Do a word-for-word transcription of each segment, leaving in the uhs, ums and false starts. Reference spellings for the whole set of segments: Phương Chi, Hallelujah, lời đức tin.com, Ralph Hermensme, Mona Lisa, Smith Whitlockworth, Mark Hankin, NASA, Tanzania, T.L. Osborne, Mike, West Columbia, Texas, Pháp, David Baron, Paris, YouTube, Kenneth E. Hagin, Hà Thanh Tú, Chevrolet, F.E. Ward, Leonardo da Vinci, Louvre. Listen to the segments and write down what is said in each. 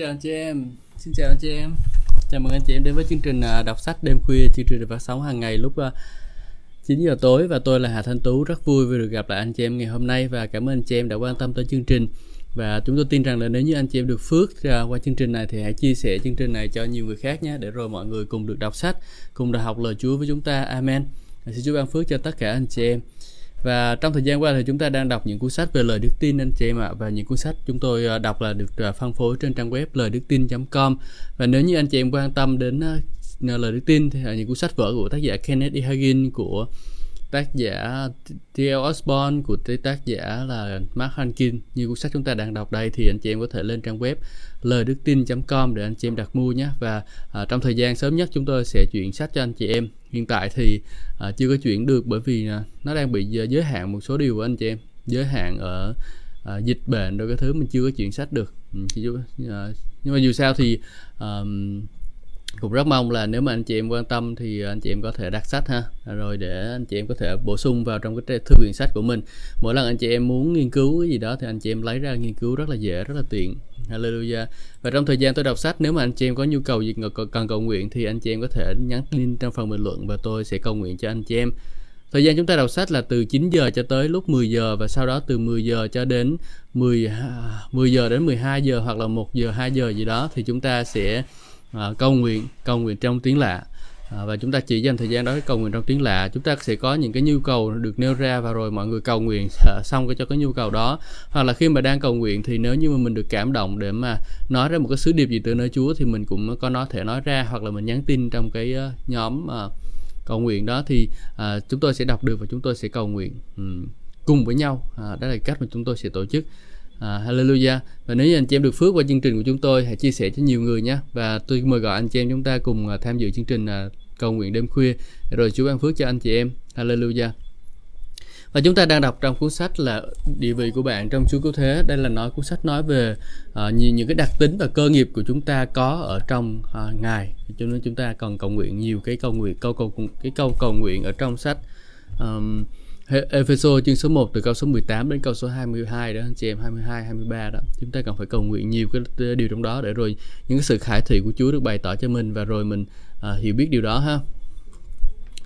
chào anh chị em, xin chào anh chị em. Chào mừng anh chị em đến với chương trình đọc sách đêm khuya. Chương trình được phát sóng hàng ngày lúc chín giờ tối và tôi là Hà Thanh Tú. Rất vui vì được gặp lại anh chị em ngày hôm nay và cảm ơn anh chị em đã quan tâm tới chương trình. Và chúng tôi tin rằng là nếu như anh chị em được phước qua chương trình này thì hãy chia sẻ chương trình này cho nhiều người khác nhé, để rồi mọi người cùng được đọc sách, cùng được học lời Chúa với chúng ta. Amen. Xin Chúa ban phước cho tất cả anh chị em. Và trong thời gian qua thì chúng ta đang đọc những cuốn sách về lời đức tin anh chị em ạ. Và những cuốn sách chúng tôi đọc là được phân phối trên trang web lời đức tin chấm com. Và nếu như anh chị em quan tâm đến lời đức tin thì những cuốn sách vở của tác giả Kenneth E. Hagin, của tác giả T L Osborne, của tác giả là Mark Hankin, như cuốn sách chúng ta đang đọc đây, thì anh chị em có thể lên trang web lời đức tin chấm com để anh chị em đặt mua nhé. Và à, trong thời gian sớm nhất chúng tôi sẽ chuyển sách cho anh chị em. Hiện tại thì à, chưa có chuyển được bởi vì à, nó đang bị giới hạn một số điều của anh chị em, giới hạn ở à, dịch bệnh rồi cái thứ, mình chưa có chuyển sách được. Nhưng mà dù sao thì à, cũng rất mong là nếu mà anh chị em quan tâm thì anh chị em có thể đặt sách ha, rồi để anh chị em có thể bổ sung vào trong cái thư viện sách của mình. Mỗi lần anh chị em muốn nghiên cứu cái gì đó thì anh chị em lấy ra nghiên cứu rất là dễ, rất là tiện. Hallelujah. Và trong thời gian tôi đọc sách, nếu mà anh chị em có nhu cầu gì cần cầu nguyện thì anh chị em có thể nhắn tin trong phần bình luận và tôi sẽ cầu nguyện cho anh chị em. Thời gian chúng ta đọc sách là từ chín giờ cho tới lúc mười giờ, và sau đó từ mười giờ cho đến mười, mười giờ đến mười hai giờ hoặc là một giờ, hai giờ gì đó thì chúng ta sẽ À, cầu nguyện, cầu nguyện trong tiếng lạ. à, Và chúng ta chỉ dành thời gian đó cầu nguyện trong tiếng lạ. Chúng ta sẽ có những cái nhu cầu được nêu ra và rồi mọi người cầu nguyện à, xong cho cái nhu cầu đó. Hoặc là khi mà đang cầu nguyện thì nếu như mà mình được cảm động để mà nói ra một cái sứ điệp gì từ nơi Chúa thì mình cũng có nói, thể nói ra, hoặc là mình nhắn tin trong cái uh, nhóm uh, cầu nguyện đó thì uh, chúng tôi sẽ đọc được và chúng tôi sẽ cầu nguyện um, cùng với nhau. à, Đó là cách mà chúng tôi sẽ tổ chức. À, hallelujah. Và nếu như anh chị em được phước qua chương trình của chúng tôi, hãy chia sẻ cho nhiều người nhé. Và tôi mời gọi anh chị em chúng ta cùng tham dự chương trình cầu nguyện đêm khuya, rồi Chúa ban phước cho anh chị em. Hallelujah. Và chúng ta đang đọc trong cuốn sách là Địa vị của bạn trong Chúa Cứu Thế. Đây là nói cuốn sách nói về uh, những, những cái đặc tính và cơ nghiệp của chúng ta có ở trong uh, Ngài. Cho nên chúng ta cần cầu nguyện nhiều. Cái câu nguyện, câu cầu, cái câu cầu nguyện ở trong sách um, Ê-phê-sô chương số một từ câu số mười tám đến câu số hai mươi hai đó anh chị em, hai mươi hai, hai mươi ba đó. Chúng ta cần phải cầu nguyện nhiều cái điều trong đó để rồi những cái sự khải thị của Chúa được bày tỏ cho mình và rồi mình à, hiểu biết điều đó ha.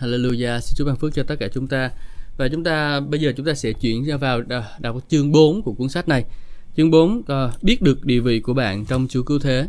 Hallelujah, xin Chúa ban phước cho tất cả chúng ta. Và chúng ta bây giờ chúng ta sẽ chuyển ra vào đọc chương bốn của cuốn sách này. Chương bốn, à, biết được địa vị của bạn trong Chúa Cứu Thế.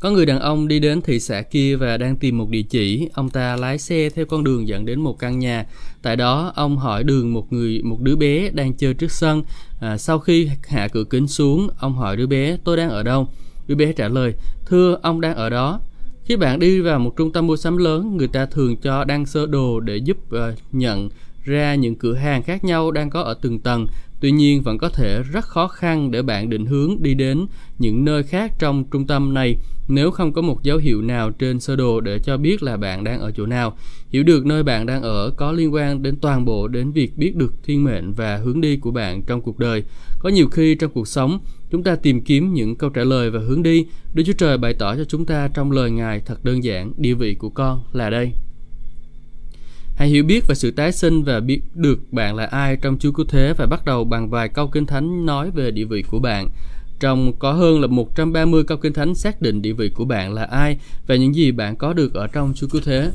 Có người đàn ông đi đến thị xã kia và đang tìm một địa chỉ. Ông ta lái xe theo con đường dẫn đến một căn nhà. Tại đó, ông hỏi đường một người, một đứa bé đang chơi trước sân. À, sau khi hạ cửa kính xuống, ông hỏi đứa bé, tôi đang ở đâu? Đứa bé trả lời, thưa, ông đang ở đó. Khi bạn đi vào một trung tâm mua sắm lớn, người ta thường cho đăng sơ đồ để giúp uh, nhận ra những cửa hàng khác nhau đang có ở từng tầng. Tuy nhiên, vẫn có thể rất khó khăn để bạn định hướng đi đến những nơi khác trong trung tâm này nếu không có một dấu hiệu nào trên sơ đồ để cho biết là bạn đang ở chỗ nào. Hiểu được nơi bạn đang ở có liên quan đến toàn bộ đến việc biết được thiên mệnh và hướng đi của bạn trong cuộc đời. Có nhiều khi trong cuộc sống, chúng ta tìm kiếm những câu trả lời và hướng đi. Đức Chúa Trời bày tỏ cho chúng ta trong lời Ngài thật đơn giản, địa vị của con là đây. Hãy hiểu biết về sự tái sinh và biết được bạn là ai trong Chúa Cứu Thế, và bắt đầu bằng vài câu Kinh Thánh nói về địa vị của bạn. Trong có hơn là một trăm ba mươi câu Kinh Thánh xác định địa vị của bạn là ai và những gì bạn có được ở trong Chúa Cứu Thế.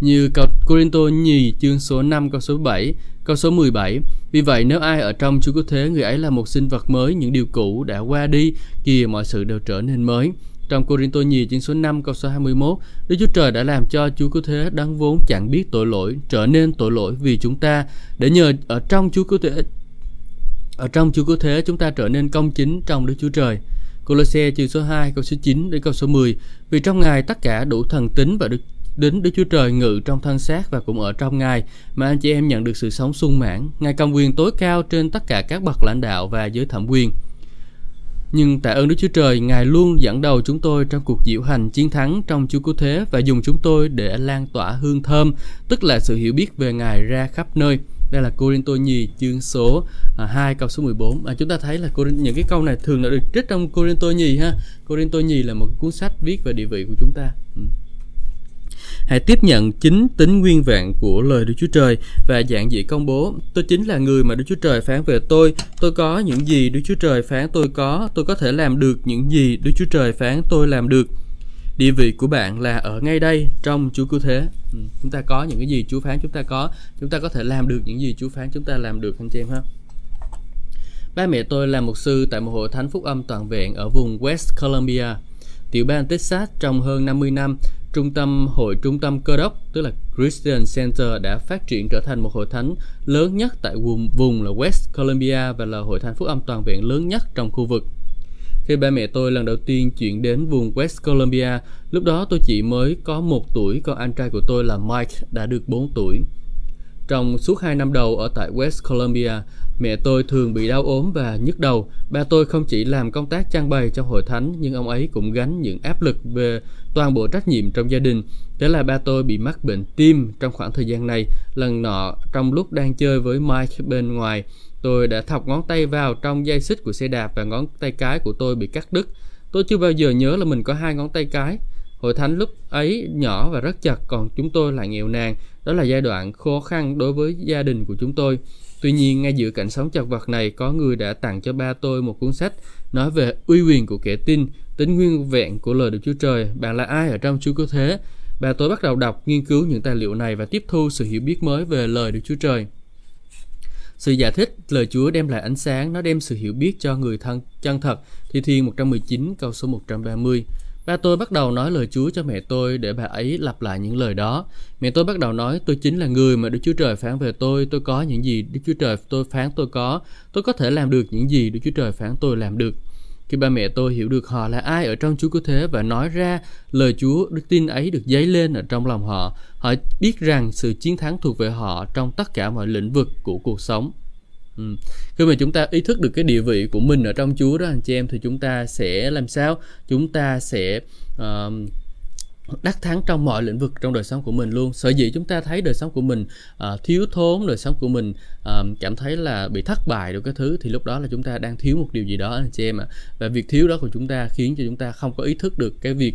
Như câu Cô-rinh-tô nhì chương số năm câu số bảy, câu số mười bảy. Vì vậy nếu ai ở trong Chúa Cứu Thế, người ấy là một sinh vật mới, những điều cũ đã qua đi, kìa mọi sự đều trở nên mới. Trong Cô-rinh-tô nhì chương số năm câu số hai mươi mốt, Đức Chúa Trời đã làm cho Chúa Cứu Thế, đấng vốn chẳng biết tội lỗi, trở nên tội lỗi vì chúng ta, để nhờ ở trong Chúa Cứu Thế Ở trong Chúa Cứu Thế chúng ta trở nên công chính trong Đức Chúa Trời. Cô-lô-se chương số hai câu số chín đến câu số mười. Vì trong Ngài tất cả đủ thần tính và đức đến Đức Chúa Trời ngự trong thân xác và cũng ở trong Ngài mà anh chị em nhận được sự sống sung mãn. Ngài cầm quyền tối cao trên tất cả các bậc lãnh đạo và giới thẩm quyền. Nhưng tạ ơn Đức Chúa Trời, Ngài luôn dẫn đầu chúng tôi trong cuộc diễu hành chiến thắng trong Chúa Cứu Thế và dùng chúng tôi để lan tỏa hương thơm, tức là sự hiểu biết về Ngài ra khắp nơi. Đây là Cô-rinh-tô nhì chương số hai câu số mười bốn. À, chúng ta thấy là những cái câu này thường là được trích trong Cô-rinh-tô nhì ha. Cô-rinh-tô nhì là một cuốn sách viết về địa vị của chúng ta. Hãy tiếp nhận chính tính nguyên vẹn của lời Đức Chúa Trời và giản dị công bố: tôi chính là người mà Đức Chúa Trời phán về tôi, tôi có những gì Đức Chúa Trời phán tôi có, tôi có thể làm được những gì Đức Chúa Trời phán tôi làm được. Địa vị của bạn là ở ngay đây trong Chúa Cứu Thế. Ừ, chúng ta có những cái gì Chúa phán chúng ta có, chúng ta có thể làm được những gì Chúa phán chúng ta làm được, anh chị em ha. Ba mẹ tôi là mục sư tại một hội thánh phúc âm toàn vẹn ở vùng West Columbia, tiểu bang Texas trong hơn năm mươi năm. Trung tâm hội trung tâm Cơ Đốc, tức là Christian Center, đã phát triển trở thành một hội thánh lớn nhất tại vùng vùng là West Columbia và là hội thánh phúc âm toàn vẹn lớn nhất trong khu vực. Khi ba mẹ tôi lần đầu tiên chuyển đến vùng West Columbia, lúc đó tôi chỉ mới có một tuổi, còn anh trai của tôi là Mike đã được bốn tuổi. Trong suốt hai năm đầu ở tại West Columbia, mẹ tôi thường bị đau ốm và nhức đầu. Ba tôi không chỉ làm công tác trang bày trong hội thánh, nhưng ông ấy cũng gánh những áp lực về toàn bộ trách nhiệm trong gia đình. Thế là ba tôi bị mắc bệnh tim trong khoảng thời gian này. Lần nọ, trong lúc đang chơi với Mike bên ngoài, tôi đã thọc ngón tay vào trong dây xích của xe đạp và ngón tay cái của tôi bị cắt đứt. Tôi chưa bao giờ nhớ là mình có hai ngón tay cái. Hội thánh lúc ấy nhỏ và rất chặt, còn chúng tôi lại nghèo nàn. Đó là giai đoạn khó khăn đối với gia đình của chúng tôi. Tuy nhiên, ngay giữa cảnh sống chật vật này, có người đã tặng cho ba tôi một cuốn sách nói về uy quyền của kẻ tin, tính nguyên vẹn của lời Đức Chúa Trời, bạn là ai ở trong Chúa Cứu Thế. Ba tôi bắt đầu đọc, nghiên cứu những tài liệu này và tiếp thu sự hiểu biết mới về lời Đức Chúa Trời. Sự giải thích lời Chúa đem lại ánh sáng, nó đem sự hiểu biết cho người thân chân thật. Thi Thiên một trăm mười chín câu số một trăm ba mươi. Ba tôi bắt đầu nói lời Chúa cho mẹ tôi để bà ấy lặp lại những lời đó. Mẹ tôi bắt đầu nói: tôi chính là người mà Đức Chúa Trời phán về tôi, tôi có những gì Đức Chúa Trời tôi phán tôi có, tôi có thể làm được những gì Đức Chúa Trời phán tôi làm được. Khi ba mẹ tôi hiểu được họ là ai ở trong Chúa Cứu Thế và nói ra lời Chúa, đức tin ấy được dấy lên ở trong lòng họ. Họ biết rằng sự chiến thắng thuộc về họ trong tất cả mọi lĩnh vực của cuộc sống. Ừ. Khi mà chúng ta ý thức được cái địa vị của mình ở trong Chúa đó, anh chị em, thì chúng ta sẽ làm sao? Chúng ta sẽ uh, đắc thắng trong mọi lĩnh vực trong đời sống của mình luôn. Sở dĩ chúng ta thấy đời sống của mình uh, thiếu thốn, đời sống của mình uh, cảm thấy là bị thất bại được cái thứ, thì lúc đó là chúng ta đang thiếu một điều gì đó, anh chị em ạ. À. Và việc thiếu đó của chúng ta khiến cho chúng ta không có ý thức được cái việc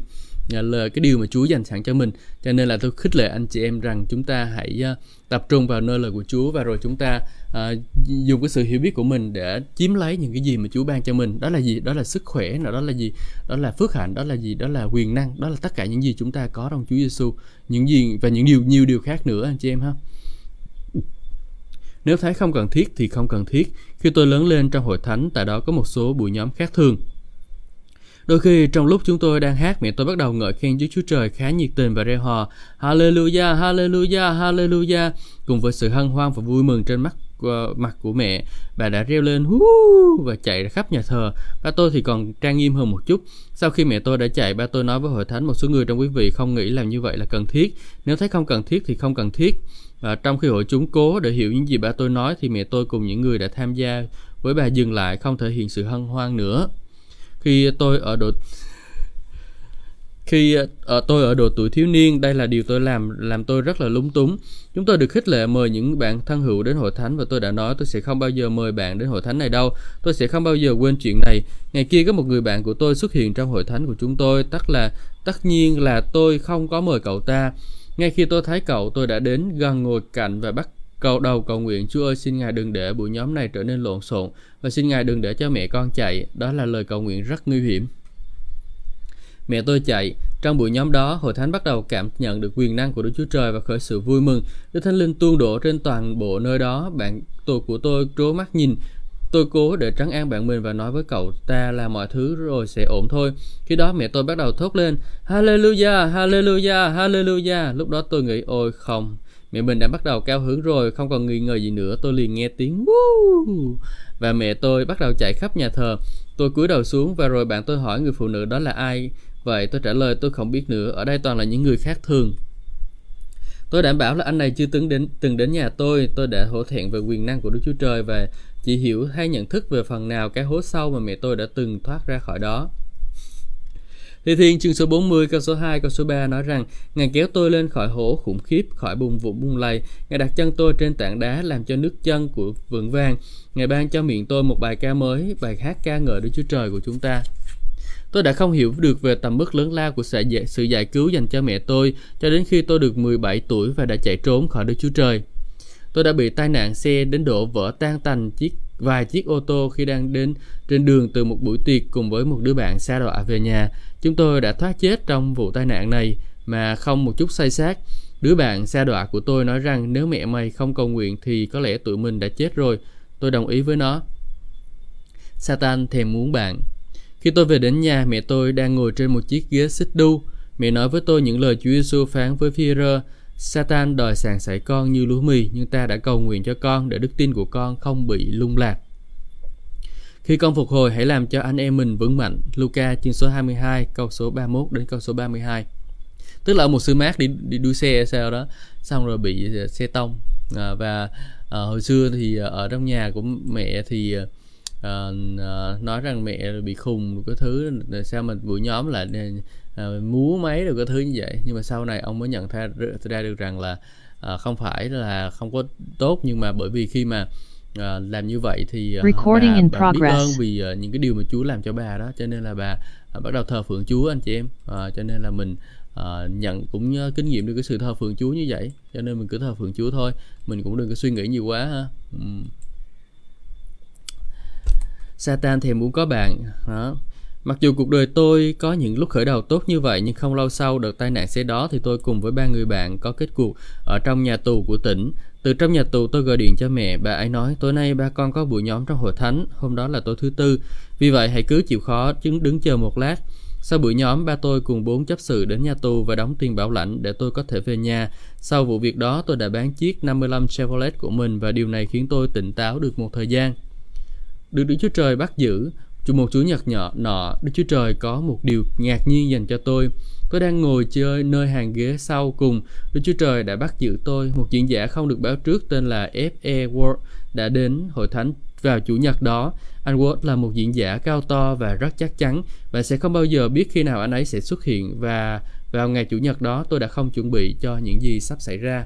lời cái điều mà Chúa dành sẵn cho mình. Cho nên là tôi khích lệ anh chị em rằng chúng ta hãy uh, tập trung vào nơi lời của Chúa, và rồi chúng ta uh, dùng cái sự hiểu biết của mình để chiếm lấy những cái gì mà Chúa ban cho mình. Đó là gì? Đó là sức khỏe, đó là gì? Đó là phước hạnh, đó là gì? Đó là quyền năng, đó là tất cả những gì chúng ta có trong Chúa Giêsu, những gì và những điều nhiều điều khác nữa, anh chị em ha. Nếu thấy không cần thiết thì không cần thiết. Khi tôi lớn lên trong hội thánh, tại đó có một số buổi nhóm khác thường. Đôi khi trong lúc chúng tôi đang hát, mẹ tôi bắt đầu ngợi khen Đức Chúa Trời khá nhiệt tình và reo hò Hallelujah, Hallelujah, Hallelujah. Cùng với sự hân hoan và vui mừng trên mắt uh, mặt của mẹ, bà đã reo lên hú và chạy khắp nhà thờ. Ba tôi thì còn trang nghiêm hơn một chút. Sau khi mẹ tôi đã chạy, ba tôi nói với hội thánh: một số người trong quý vị không nghĩ làm như vậy là cần thiết. Nếu thấy không cần thiết thì không cần thiết. Và trong khi hội chúng cố để hiểu những gì ba tôi nói, thì mẹ tôi cùng những người đã tham gia với bà dừng lại, không thể hiện sự hân hoan nữa. Khi tôi ở độ khi ở tôi ở độ tuổi thiếu niên, đây là điều tôi làm làm tôi rất là lúng túng. Chúng tôi được khích lệ mời những bạn thân hữu đến hội thánh, và tôi đã nói tôi sẽ không bao giờ mời bạn đến hội thánh này đâu. Tôi sẽ không bao giờ quên chuyện này. Ngày kia có một người bạn của tôi xuất hiện trong hội thánh của chúng tôi, tất là tất nhiên là tôi không có mời cậu ta. Ngay khi tôi thấy cậu, tôi đã đến gần ngồi cạnh và bắt cầu đầu cầu nguyện: Chúa ơi, xin Ngài đừng để buổi nhóm này trở nên lộn xộn, và xin Ngài đừng để cho mẹ con chạy. Đó là lời cầu nguyện rất nguy hiểm. Mẹ tôi chạy. Trong buổi nhóm đó, hội thánh bắt đầu cảm nhận được quyền năng của Đức Chúa Trời và khởi sự vui mừng. Đức Thánh Linh tuôn đổ trên toàn bộ nơi đó. Bạn tôi của tôi trố mắt nhìn. Tôi cố để trấn an bạn mình và nói với cậu ta là mọi thứ rồi sẽ ổn thôi. Khi đó mẹ tôi bắt đầu thốt lên: Hallelujah, Hallelujah, Hallelujah. Lúc đó tôi nghĩ: ôi không, mẹ mình đã bắt đầu cao hứng rồi, không còn nghi ngờ gì nữa. Tôi liền nghe tiếng Woo! Và mẹ tôi bắt đầu chạy khắp nhà thờ. Tôi cúi đầu xuống và rồi bạn tôi hỏi: người phụ nữ đó là ai vậy? Tôi trả lời: tôi không biết nữa, ở đây toàn là những người khác thường. Tôi đảm bảo là anh này chưa từng đến, từng đến nhà tôi. Tôi đã hổ thẹn về quyền năng của Đức Chúa Trời và chỉ hiểu hay nhận thức về phần nào cái hố sâu mà mẹ tôi đã từng thoát ra khỏi đó. Thi Thiên chương số bốn mươi câu số hai câu số ba nói rằng: Ngài kéo tôi lên khỏi hố khủng khiếp, khỏi bùn vụn bùn lầy. Ngài đặt chân tôi trên tảng đá làm cho nước chân của vững vàng. Ngài ban cho miệng tôi một bài ca mới, bài hát ca ngợi Đức Chúa Trời của chúng ta. Tôi đã không hiểu được về tầm mức lớn lao của sự giải cứu dành cho mẹ tôi cho đến khi tôi được mười bảy tuổi và đã chạy trốn khỏi Đức Chúa Trời. Tôi đã bị tai nạn xe đến độ vỡ tan tành chiếc vài chiếc ô tô khi đang đến trên đường từ một buổi tiệc cùng với một đứa bạn xa đọa về nhà. Chúng tôi đã thoát chết trong vụ tai nạn này mà không một chút say sác. Đứa bạn xa đọa của tôi nói rằng nếu mẹ mày không cầu nguyện thì có lẽ tụi mình đã chết rồi. Tôi đồng ý với nó. Satan thèm muốn bạn. Khi tôi về đến nhà, mẹ tôi đang ngồi trên một chiếc ghế xích đu. Mẹ nói với tôi những lời Chúa Giêsu phán với Phi-e-rơ: Satan đòi sàng sảy con như lúa mì, nhưng ta đã cầu nguyện cho con để đức tin của con không bị lung lạc. Khi con phục hồi, hãy làm cho anh em mình vững mạnh. Luca chương số hai mươi hai, câu số ba mươi mốt đến câu số ba mươi hai. Tức là một sư mát đi, đi đua xe sao đó, xong rồi bị xe tông. À, và à, hồi xưa thì ở trong nhà của mẹ thì à, nói rằng mẹ bị khùng rồi cái thứ, sao mình buổi nhóm lại à, múa máy rồi cái thứ như vậy. Nhưng mà sau này ông mới nhận ra, ra được rằng là à, không phải là không có tốt, nhưng mà bởi vì khi mà à, làm như vậy thì bà, bà biết ơn vì à, những cái điều mà Chúa làm cho bà đó, cho nên là bà à, bắt đầu thờ phượng Chúa anh chị em. À, cho nên là mình à, nhận cũng uh, kinh nghiệm được cái sự thờ phượng Chúa như vậy, cho nên mình cứ thờ phượng Chúa thôi, mình cũng đừng có suy nghĩ nhiều quá ha. Uhm. Satan thèm muốn có bạn. Đó. Mặc dù cuộc đời tôi có những lúc khởi đầu tốt như vậy, nhưng không lâu sau đợt tai nạn xe đó thì tôi cùng với ba người bạn có kết cuộc ở trong nhà tù của tỉnh. Từ trong nhà tù tôi gọi điện cho mẹ, bà ấy nói tối nay ba con có buổi nhóm trong hội thánh, hôm đó là tối thứ tư, vì vậy hãy cứ chịu khó chứng đứng chờ một lát. Sau buổi nhóm, ba tôi cùng bốn chấp sự đến nhà tù và đóng tiền bảo lãnh để tôi có thể về nhà. Sau vụ việc đó, tôi đã bán chiếc năm mươi lăm Chevrolet của mình và điều này khiến tôi tỉnh táo được một thời gian. Được Đức Chúa Trời bắt giữ, một chủ nhật nhỏ nọ, Đức Chúa Trời có một điều ngạc nhiên dành cho tôi. Tôi đang ngồi chơi nơi hàng ghế sau cùng, Đức Chúa Trời đã bắt giữ tôi. Một diễn giả không được báo trước tên là F E Ward đã đến hội thánh vào chủ nhật đó. Anh Ward là một diễn giả cao to và rất chắc chắn. Bạn sẽ không bao giờ biết khi nào anh ấy sẽ xuất hiện, và vào ngày chủ nhật đó tôi đã không chuẩn bị cho những gì sắp xảy ra.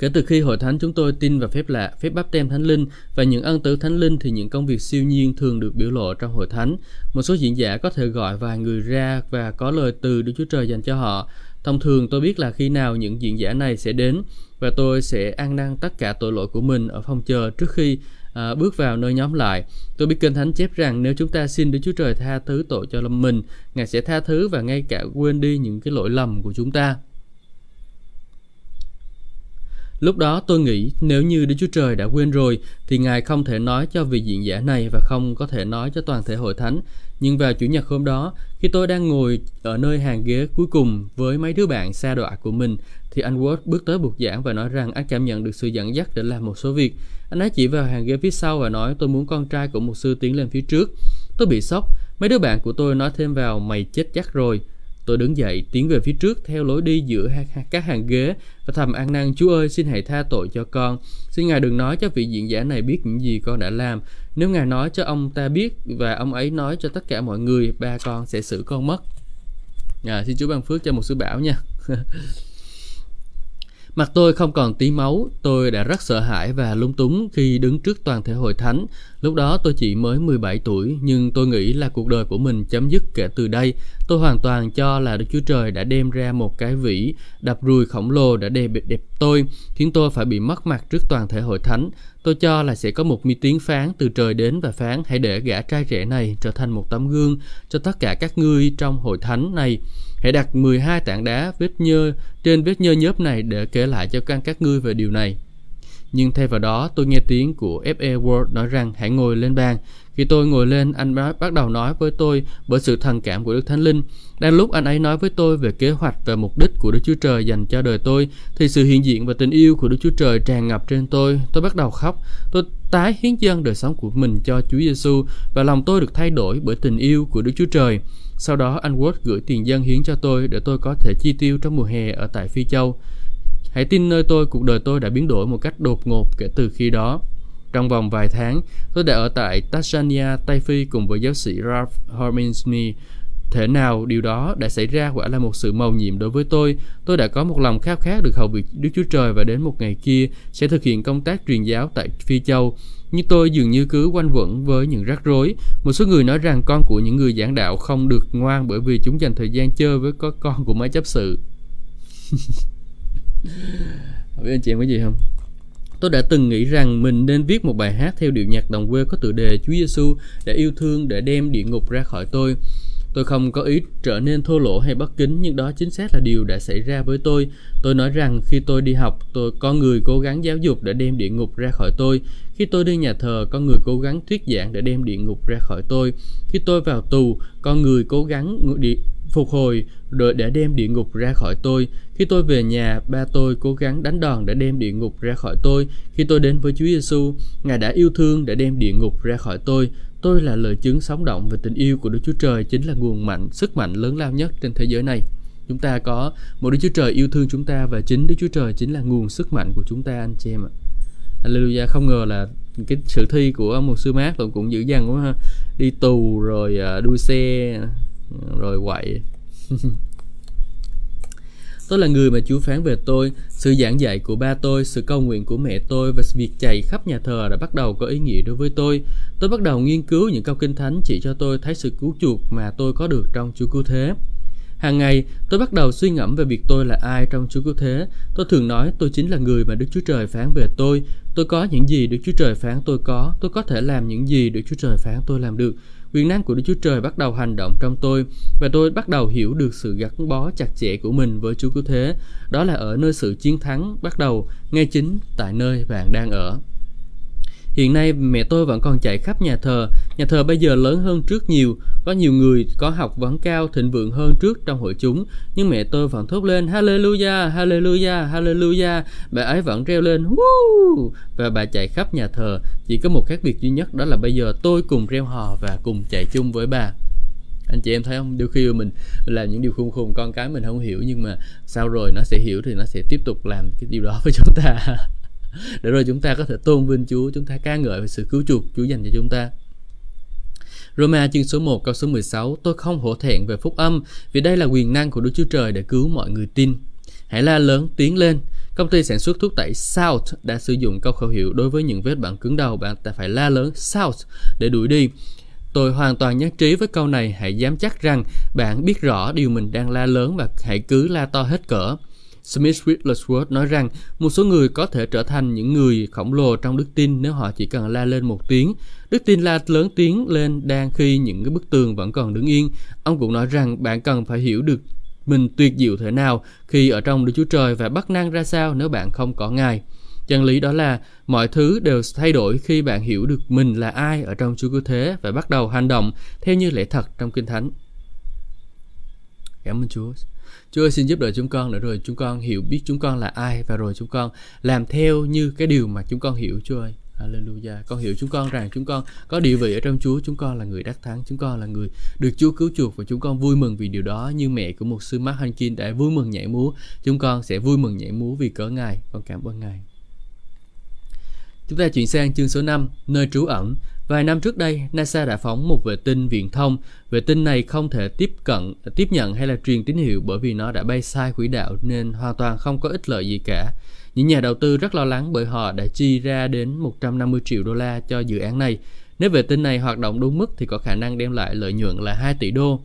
Kể từ khi hội thánh chúng tôi tin vào phép lạ, phép báp têm thánh linh và những ân tứ thánh linh thì những công việc siêu nhiên thường được biểu lộ trong hội thánh. Một số diễn giả có thể gọi vài người ra và có lời từ Đức Chúa Trời dành cho họ. Thông thường tôi biết là khi nào những diễn giả này sẽ đến và tôi sẽ ăn năn tất cả tội lỗi của mình ở phòng chờ trước khi à, bước vào nơi nhóm lại. Tôi biết Kinh Thánh chép rằng nếu chúng ta xin Đức Chúa Trời tha thứ tội cho lòng mình, Ngài sẽ tha thứ và ngay cả quên đi những cái lỗi lầm của chúng ta. Lúc đó tôi nghĩ nếu như Đức Chúa Trời đã quên rồi thì Ngài không thể nói cho vị diễn giả này và không có thể nói cho toàn thể hội thánh. Nhưng vào chủ nhật hôm đó, khi tôi đang ngồi ở nơi hàng ghế cuối cùng với mấy đứa bạn xa đọa của mình thì anh Ward bước tới buộc giảng và nói rằng anh cảm nhận được sự dẫn dắt để làm một số việc. Anh ấy chỉ vào hàng ghế phía sau và nói tôi muốn con trai của một sư tiến lên phía trước. Tôi bị sốc. Mấy đứa bạn của tôi nói thêm vào mày chết chắc rồi. Tôi đứng dậy, tiến về phía trước theo lối đi giữa các hàng ghế và thầm ăn năn: Chúa ơi, xin hãy tha tội cho con. Xin Ngài đừng nói cho vị diễn giả này biết những gì con đã làm. Nếu Ngài nói cho ông ta biết và ông ấy nói cho tất cả mọi người, ba con sẽ xử con mất. À, xin Chúa ban phước cho một sự bảo nha. Mặt tôi không còn tí máu, tôi đã rất sợ hãi và lúng túng khi đứng trước toàn thể hội thánh. Lúc đó tôi chỉ mới mười bảy tuổi, nhưng tôi nghĩ là cuộc đời của mình chấm dứt kể từ đây. Tôi hoàn toàn cho là Đức Chúa Trời đã đem ra một cái vĩ đập rùi khổng lồ đã đè bẹp tôi, khiến tôi phải bị mất mặt trước toàn thể hội thánh. Tôi cho là sẽ có một mi tiếng phán từ trời đến và phán hãy để gã trai trẻ này trở thành một tấm gương cho tất cả các ngươi trong hội thánh này. Hãy đặt mười hai tảng đá vết nhơ trên vết nhơ nhớp này để kể lại cho các các ngươi về điều này. Nhưng thay vào đó, tôi nghe tiếng của F E. Ward nói rằng hãy ngồi lên bàn. Khi tôi ngồi lên, anh ấy bắt đầu nói với tôi bởi sự thần cảm của Đức Thánh Linh. Đang lúc anh ấy nói với tôi về kế hoạch và mục đích của Đức Chúa Trời dành cho đời tôi, thì sự hiện diện và tình yêu của Đức Chúa Trời tràn ngập trên tôi. Tôi bắt đầu khóc. Tôi tái hiến dâng đời sống của mình cho Chúa Giêsu và lòng tôi được thay đổi bởi tình yêu của Đức Chúa Trời. Sau đó, anh Ward gửi tiền dâng hiến cho tôi để tôi có thể chi tiêu trong mùa hè ở tại Phi Châu. Hãy tin nơi tôi, cuộc đời tôi đã biến đổi một cách đột ngột kể từ khi đó. Trong vòng vài tháng, tôi đã ở tại Tanzania, Tây Phi cùng với giáo sĩ Ralph Hermensme. Thể nào điều đó đã xảy ra quả là một sự mầu nhiệm đối với tôi. Tôi đã có một lòng khao khát được hầu việc Đức Chúa Trời và đến một ngày kia sẽ thực hiện công tác truyền giáo tại Phi Châu. Nhưng tôi dường như cứ quanh quẩn với những rắc rối. Một số người nói rằng con của những người giảng đạo không được ngoan bởi vì chúng dành thời gian chơi với con của máy chấp sự. Biết anh chị em có gì không? Tôi đã từng nghĩ rằng mình nên viết một bài hát theo điệu nhạc đồng quê có tựa đề Chúa Giêsu đã yêu thương để đem địa ngục ra khỏi tôi. Tôi không có ý trở nên thô lỗ hay bất kính, nhưng đó chính xác là điều đã xảy ra với tôi. Tôi nói rằng khi tôi đi học, tôi có người cố gắng giáo dục để đem địa ngục ra khỏi tôi. Khi tôi đi nhà thờ, có người cố gắng thuyết giảng để đem địa ngục ra khỏi tôi. Khi tôi vào tù, có người cố gắng địa phục hồi rồi để đem địa ngục ra khỏi tôi. Khi tôi về nhà, ba tôi cố gắng đánh đòn để đem địa ngục ra khỏi tôi. Khi tôi đến với Chúa Giêsu, Ngài đã yêu thương để đem địa ngục ra khỏi tôi. Tôi là lời chứng sống động về tình yêu của Đức Chúa Trời, chính là nguồn mạnh, sức mạnh lớn lao nhất trên thế giới này. Chúng ta có một Đức Chúa Trời yêu thương chúng ta, và chính Đức Chúa Trời chính là nguồn sức mạnh của chúng ta, anh chị em ạ. Hallelujah, không ngờ là cái sự thi của một sư Mark cũng dữ dằn quá ha. Đi tù rồi đua xe rồi quậy. Tôi là người mà Chúa phán về tôi. Sự giảng dạy của ba tôi, sự cầu nguyện của mẹ tôi và việc chạy khắp nhà thờ đã bắt đầu có ý nghĩa đối với tôi. Tôi bắt đầu nghiên cứu những câu kinh thánh chỉ cho tôi thấy sự cứu chuộc mà tôi có được trong Chúa Cứu Thế. Hàng ngày, tôi bắt đầu suy ngẫm về việc tôi là ai trong Chúa Cứu Thế. Tôi thường nói tôi chính là người mà Đức Chúa Trời phán về tôi. Tôi có những gì Đức Chúa Trời phán tôi có. Tôi có thể làm những gì Đức Chúa Trời phán tôi làm được. Quyền năng của Đức Chúa Trời bắt đầu hành động trong tôi, và tôi bắt đầu hiểu được sự gắn bó chặt chẽ của mình với Chúa Cứu Thế. Đó là ở nơi sự chiến thắng bắt đầu, ngay chính tại nơi bạn đang ở. Hiện nay, mẹ tôi vẫn còn chạy khắp nhà thờ. Nhà thờ bây giờ lớn hơn trước nhiều. Có nhiều người có học vấn cao, thịnh vượng hơn trước trong hội chúng. Nhưng mẹ tôi vẫn thốt lên, Hallelujah, Hallelujah, Hallelujah. Bà ấy vẫn reo lên, Woo! Và bà chạy khắp nhà thờ. Chỉ có một khác biệt duy nhất, đó là bây giờ tôi cùng reo hò và cùng chạy chung với bà. Anh chị em thấy không? Đôi khi mình làm những điều khùng khùng, con cái mình không hiểu. Nhưng mà sau rồi nó sẽ hiểu thì nó sẽ tiếp tục làm cái điều đó với chúng ta. Để rồi chúng ta có thể tôn vinh Chúa, chúng ta ca ngợi về sự cứu chuộc Chúa dành cho chúng ta. Roma chương số một câu số mười sáu. Tôi không hổ thẹn về phúc âm, vì đây là quyền năng của Đức Chúa Trời để cứu mọi người tin. Hãy la lớn tiếng lên. Công ty sản xuất thuốc tẩy South đã sử dụng câu khẩu hiệu đối với những vết bẩn cứng đầu, bạn ta phải la lớn South để đuổi đi. Tôi hoàn toàn nhất trí với câu này. Hãy dám chắc rằng bạn biết rõ điều mình đang la lớn và hãy cứ la to hết cỡ. Smith Whitlockworth nói rằng một số người có thể trở thành những người khổng lồ trong đức tin nếu họ chỉ cần la lên một tiếng. Đức tin la lớn tiếng lên đang khi những cái bức tường vẫn còn đứng yên. Ông cũng nói rằng bạn cần phải hiểu được mình tuyệt diệu thế nào khi ở trong Đức Chúa Trời và bất năng ra sao nếu bạn không có Ngài. Chân lý đó là mọi thứ đều thay đổi khi bạn hiểu được mình là ai ở trong Chúa Cứu Thế và bắt đầu hành động theo như lẽ thật trong Kinh Thánh. Cảm ơn Chúa. Chúa ơi, xin giúp đỡ chúng con để rồi chúng con hiểu biết chúng con là ai, và rồi chúng con làm theo như cái điều mà chúng con hiểu, Chúa ơi. Hallelujah. Con hiểu chúng con rằng chúng con có địa vị ở trong Chúa, chúng con là người đắc thắng, chúng con là người được Chúa cứu chuộc, và chúng con vui mừng vì điều đó như mẹ của một sư Mark Hankin đã vui mừng nhảy múa. Chúng con sẽ vui mừng nhảy múa vì cớ Ngài. Con cảm ơn Ngài. Chúng ta chuyển sang chương số năm, nơi trú ẩn. Vài năm trước đây, NASA đã phóng một vệ tinh viễn thông. Vệ tinh này không thể tiếp cận, tiếp nhận hay là truyền tín hiệu bởi vì nó đã bay sai quỹ đạo nên hoàn toàn không có ích lợi gì cả. Những nhà đầu tư rất lo lắng bởi họ đã chi ra đến một trăm năm mươi triệu đô la cho dự án này. Nếu vệ tinh này hoạt động đúng mức thì có khả năng đem lại lợi nhuận là hai tỷ đô.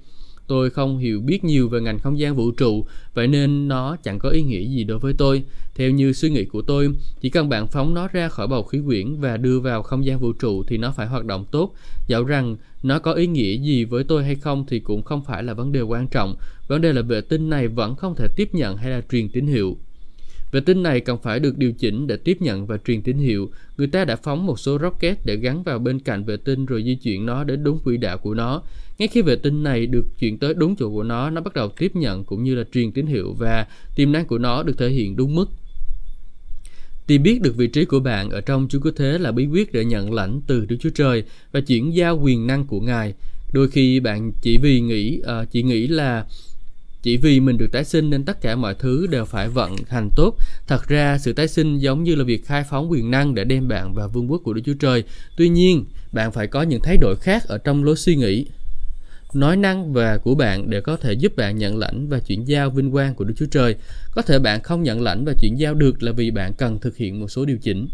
Tôi không hiểu biết nhiều về ngành không gian vũ trụ, vậy nên nó chẳng có ý nghĩa gì đối với tôi. Theo như suy nghĩ của tôi, chỉ cần bạn phóng nó ra khỏi bầu khí quyển và đưa vào không gian vũ trụ thì nó phải hoạt động tốt. Dẫu rằng nó có ý nghĩa gì với tôi hay không thì cũng không phải là vấn đề quan trọng. Vấn đề là vệ tinh này vẫn không thể tiếp nhận hay là truyền tín hiệu. Vệ tinh này cần phải được điều chỉnh để tiếp nhận và truyền tín hiệu. Người ta đã phóng một số rocket để gắn vào bên cạnh vệ tinh rồi di chuyển nó đến đúng quỹ đạo của nó. Ngay khi vệ tinh này được chuyển tới đúng chỗ của nó, nó bắt đầu tiếp nhận cũng như là truyền tín hiệu và tiềm năng của nó được thể hiện đúng mức. Tìm biết được vị trí của bạn ở trong Chúa Cứu Thế là bí quyết để nhận lãnh từ Đức Chúa Trời và chuyển giao quyền năng của Ngài. Đôi khi bạn chỉ vì nghĩ, uh, chỉ nghĩ là Chỉ vì mình được tái sinh nên tất cả mọi thứ đều phải vận hành tốt. Thật ra, sự tái sinh giống như là việc khai phóng quyền năng để đem bạn vào vương quốc của Đức Chúa Trời. Tuy nhiên, bạn phải có những thay đổi khác ở trong lối suy nghĩ. nói năng và của bạn để có thể giúp bạn nhận lãnh và chuyển giao vinh quang của Đức Chúa Trời. Có thể bạn không nhận lãnh và chuyển giao được là vì bạn cần thực hiện một số điều chỉnh.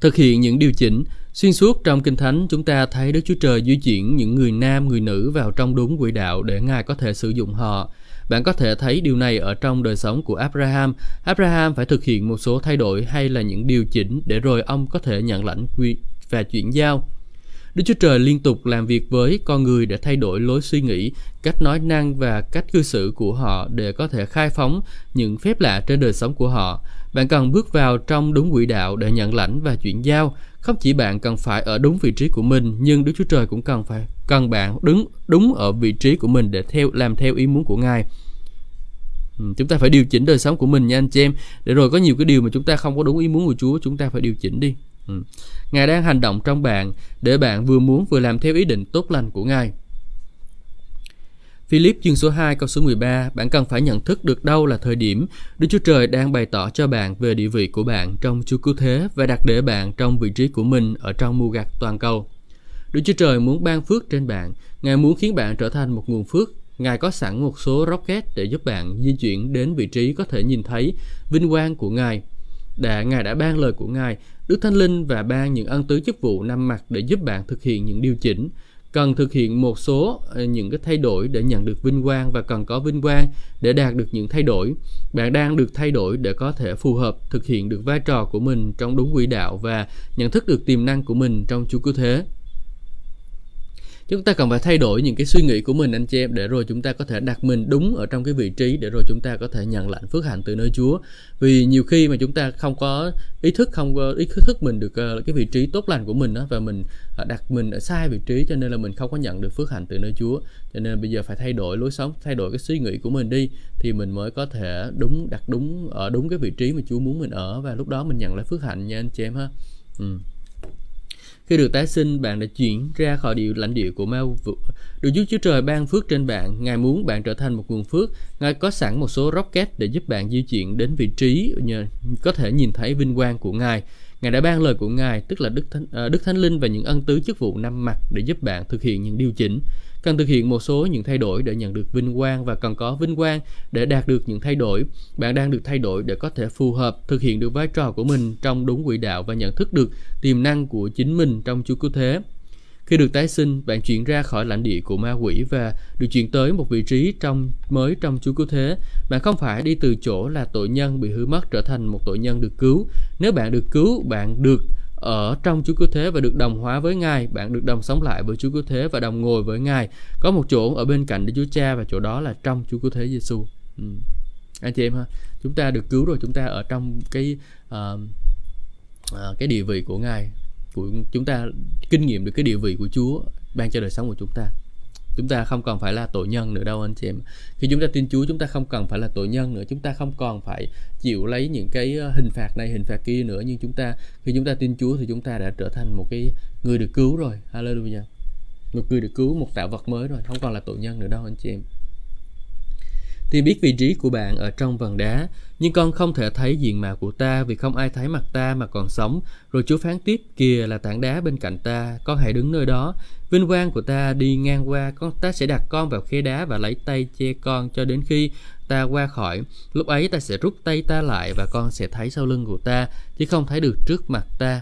Thực hiện những điều chỉnh. Xuyên suốt trong Kinh Thánh, chúng ta thấy Đức Chúa Trời di chuyển những người nam, người nữ vào trong đúng quỹ đạo để Ngài có thể sử dụng họ. Bạn có thể thấy điều này ở trong đời sống của Abraham. Abraham phải thực hiện một số thay đổi hay là những điều chỉnh để rồi ông có thể nhận lãnh và chuyển giao. Đức Chúa Trời liên tục làm việc với con người để thay đổi lối suy nghĩ, cách nói năng và cách cư xử của họ để có thể khai phóng những phép lạ trên đời sống của họ. Bạn cần bước vào trong đúng quỹ đạo để nhận lãnh và chuyển giao. Không chỉ bạn cần phải ở đúng vị trí của mình, nhưng Đức Chúa Trời cũng cần phải cần bạn đứng đúng ở vị trí của mình để theo làm theo ý muốn của Ngài. Chúng ta phải điều chỉnh đời sống của mình nha anh chị em, để rồi có nhiều cái điều mà chúng ta không có đúng ý muốn của Chúa, chúng ta phải điều chỉnh đi. Ừ. Ngài đang hành động trong bạn để bạn vừa muốn vừa làm theo ý định tốt lành của Ngài. Philip chương số hai câu số mười ba, bạn cần phải nhận thức được đâu là thời điểm Đức Chúa Trời đang bày tỏ cho bạn về địa vị của bạn trong Chúa Cứu Thế và đặt để bạn trong vị trí của mình ở trong mùa gặt toàn cầu. Đức Chúa Trời muốn ban phước trên bạn, Ngài muốn khiến bạn trở thành một nguồn phước. Ngài có sẵn một số rocket để giúp bạn di chuyển đến vị trí có thể nhìn thấy vinh quang của Ngài. Đã, Ngài đã ban lời của Ngài, Đức Thánh Linh và ban những ân tứ chức vụ năm mặt để giúp bạn thực hiện những điều chỉnh. Cần thực hiện một số những cái thay đổi để nhận được vinh quang và cần có vinh quang để đạt được những thay đổi. Bạn đang được thay đổi để có thể phù hợp thực hiện được vai trò của mình trong đúng quỹ đạo và nhận thức được tiềm năng của mình trong Chúa Cứu Thế. Chúng ta cần phải thay đổi những cái suy nghĩ của mình anh chị em, để rồi chúng ta có thể đặt mình đúng ở trong cái vị trí để rồi chúng ta có thể nhận lãnh phước hạnh từ nơi Chúa. Vì nhiều khi mà chúng ta không có ý thức, không có ý thức mình được cái vị trí tốt lành của mình đó, và mình đặt mình ở sai vị trí, cho nên là mình không có nhận được phước hạnh từ nơi Chúa. Cho nên bây giờ phải thay đổi lối sống, thay đổi cái suy nghĩ của mình đi, thì mình mới có thể đúng đặt đúng ở đúng cái vị trí mà Chúa muốn mình ở, và lúc đó mình nhận lại phước hạnh nha anh chị em ha. Ừ. Khi được tái sinh, bạn đã chuyển ra khỏi địa lãnh địa của ma vực. Được Đức Chúa Trời ban phước trên bạn, Ngài muốn bạn trở thành một nguồn phước. Ngài có sẵn một số rocket để giúp bạn di chuyển đến vị trí nhờ, có thể nhìn thấy vinh quang của Ngài. Ngài đã ban lời của Ngài, tức là Đức Thánh, Đức Thánh Linh và những ân tứ chức vụ năm mặt để giúp bạn thực hiện những điều chỉnh. Cần thực hiện một số những thay đổi để nhận được vinh quang và cần có vinh quang để đạt được những thay đổi. Bạn đang được thay đổi để có thể phù hợp, thực hiện được vai trò của mình trong đúng quỹ đạo và nhận thức được tiềm năng của chính mình trong Chúa Cứu Thế. Khi được tái sinh, bạn chuyển ra khỏi lãnh địa của ma quỷ và được chuyển tới một vị trí trong mới trong Chúa Cứu Thế. Bạn không phải đi từ chỗ là tội nhân bị hư mất trở thành một tội nhân được cứu. Nếu bạn được cứu, bạn được ở trong Chúa Cứu Thế và được đồng hóa với Ngài. Bạn được đồng sống lại với Chúa Cứu Thế và đồng ngồi với Ngài. Có một chỗ ở bên cạnh Đức Chúa Cha và chỗ đó là trong Chúa Cứu Thế Giê-xu. Ừ. Anh chị em ha, chúng ta được cứu rồi, chúng ta ở trong cái uh, uh, cái địa vị của Ngài. Của chúng ta kinh nghiệm được cái địa vị của Chúa ban cho đời sống của chúng ta. Chúng ta không còn phải là tội nhân nữa đâu anh chị em. Khi chúng ta tin Chúa, chúng ta không cần phải là tội nhân nữa. Chúng ta không còn phải chịu lấy những cái hình phạt này, hình phạt kia nữa. Nhưng chúng ta, khi chúng ta tin Chúa thì chúng ta đã trở thành một cái người được cứu rồi. Hallelujah. Một người được cứu, một tạo vật mới rồi. Không còn là tội nhân nữa đâu anh chị em. Thì biết vị trí của bạn ở trong vầng đá, nhưng con không thể thấy diện mạo của ta vì không ai thấy mặt ta mà còn sống. Rồi Chúa phán tiếp, kìa là tảng đá bên cạnh ta, con hãy đứng nơi đó. Vinh quang của ta đi ngang qua, con ta sẽ đặt con vào khe đá và lấy tay che con cho đến khi ta qua khỏi. Lúc ấy ta sẽ rút tay ta lại và con sẽ thấy sau lưng của ta, chứ không thấy được trước mặt ta.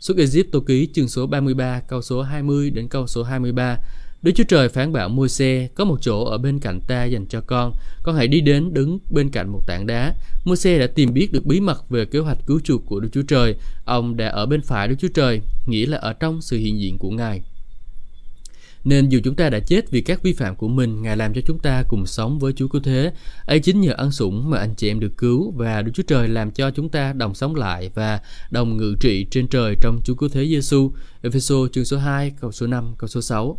Xuất Ê-díp-tô ký chương số ba mươi ba, câu số hai mươi đến câu số hai mươi ba. Đức Chúa Trời phán bảo Môi-se, có một chỗ ở bên cạnh ta dành cho con, con hãy đi đến đứng bên cạnh một tảng đá. Môi-se đã tìm biết được bí mật về kế hoạch cứu chuộc của Đức Chúa Trời. Ông đã ở bên phải Đức Chúa Trời, nghĩa là ở trong sự hiện diện của Ngài. Nên dù chúng ta đã chết vì các vi phạm của mình, Ngài làm cho chúng ta cùng sống với Chúa Cứu Thế. Ấy chính nhờ ân sủng mà anh chị em được cứu, và Đức Chúa Trời làm cho chúng ta đồng sống lại và đồng ngự trị trên trời trong Chúa Cứu Thế Giê-xu. Ê-phê-sô chương số hai, câu số năm, câu số sáu.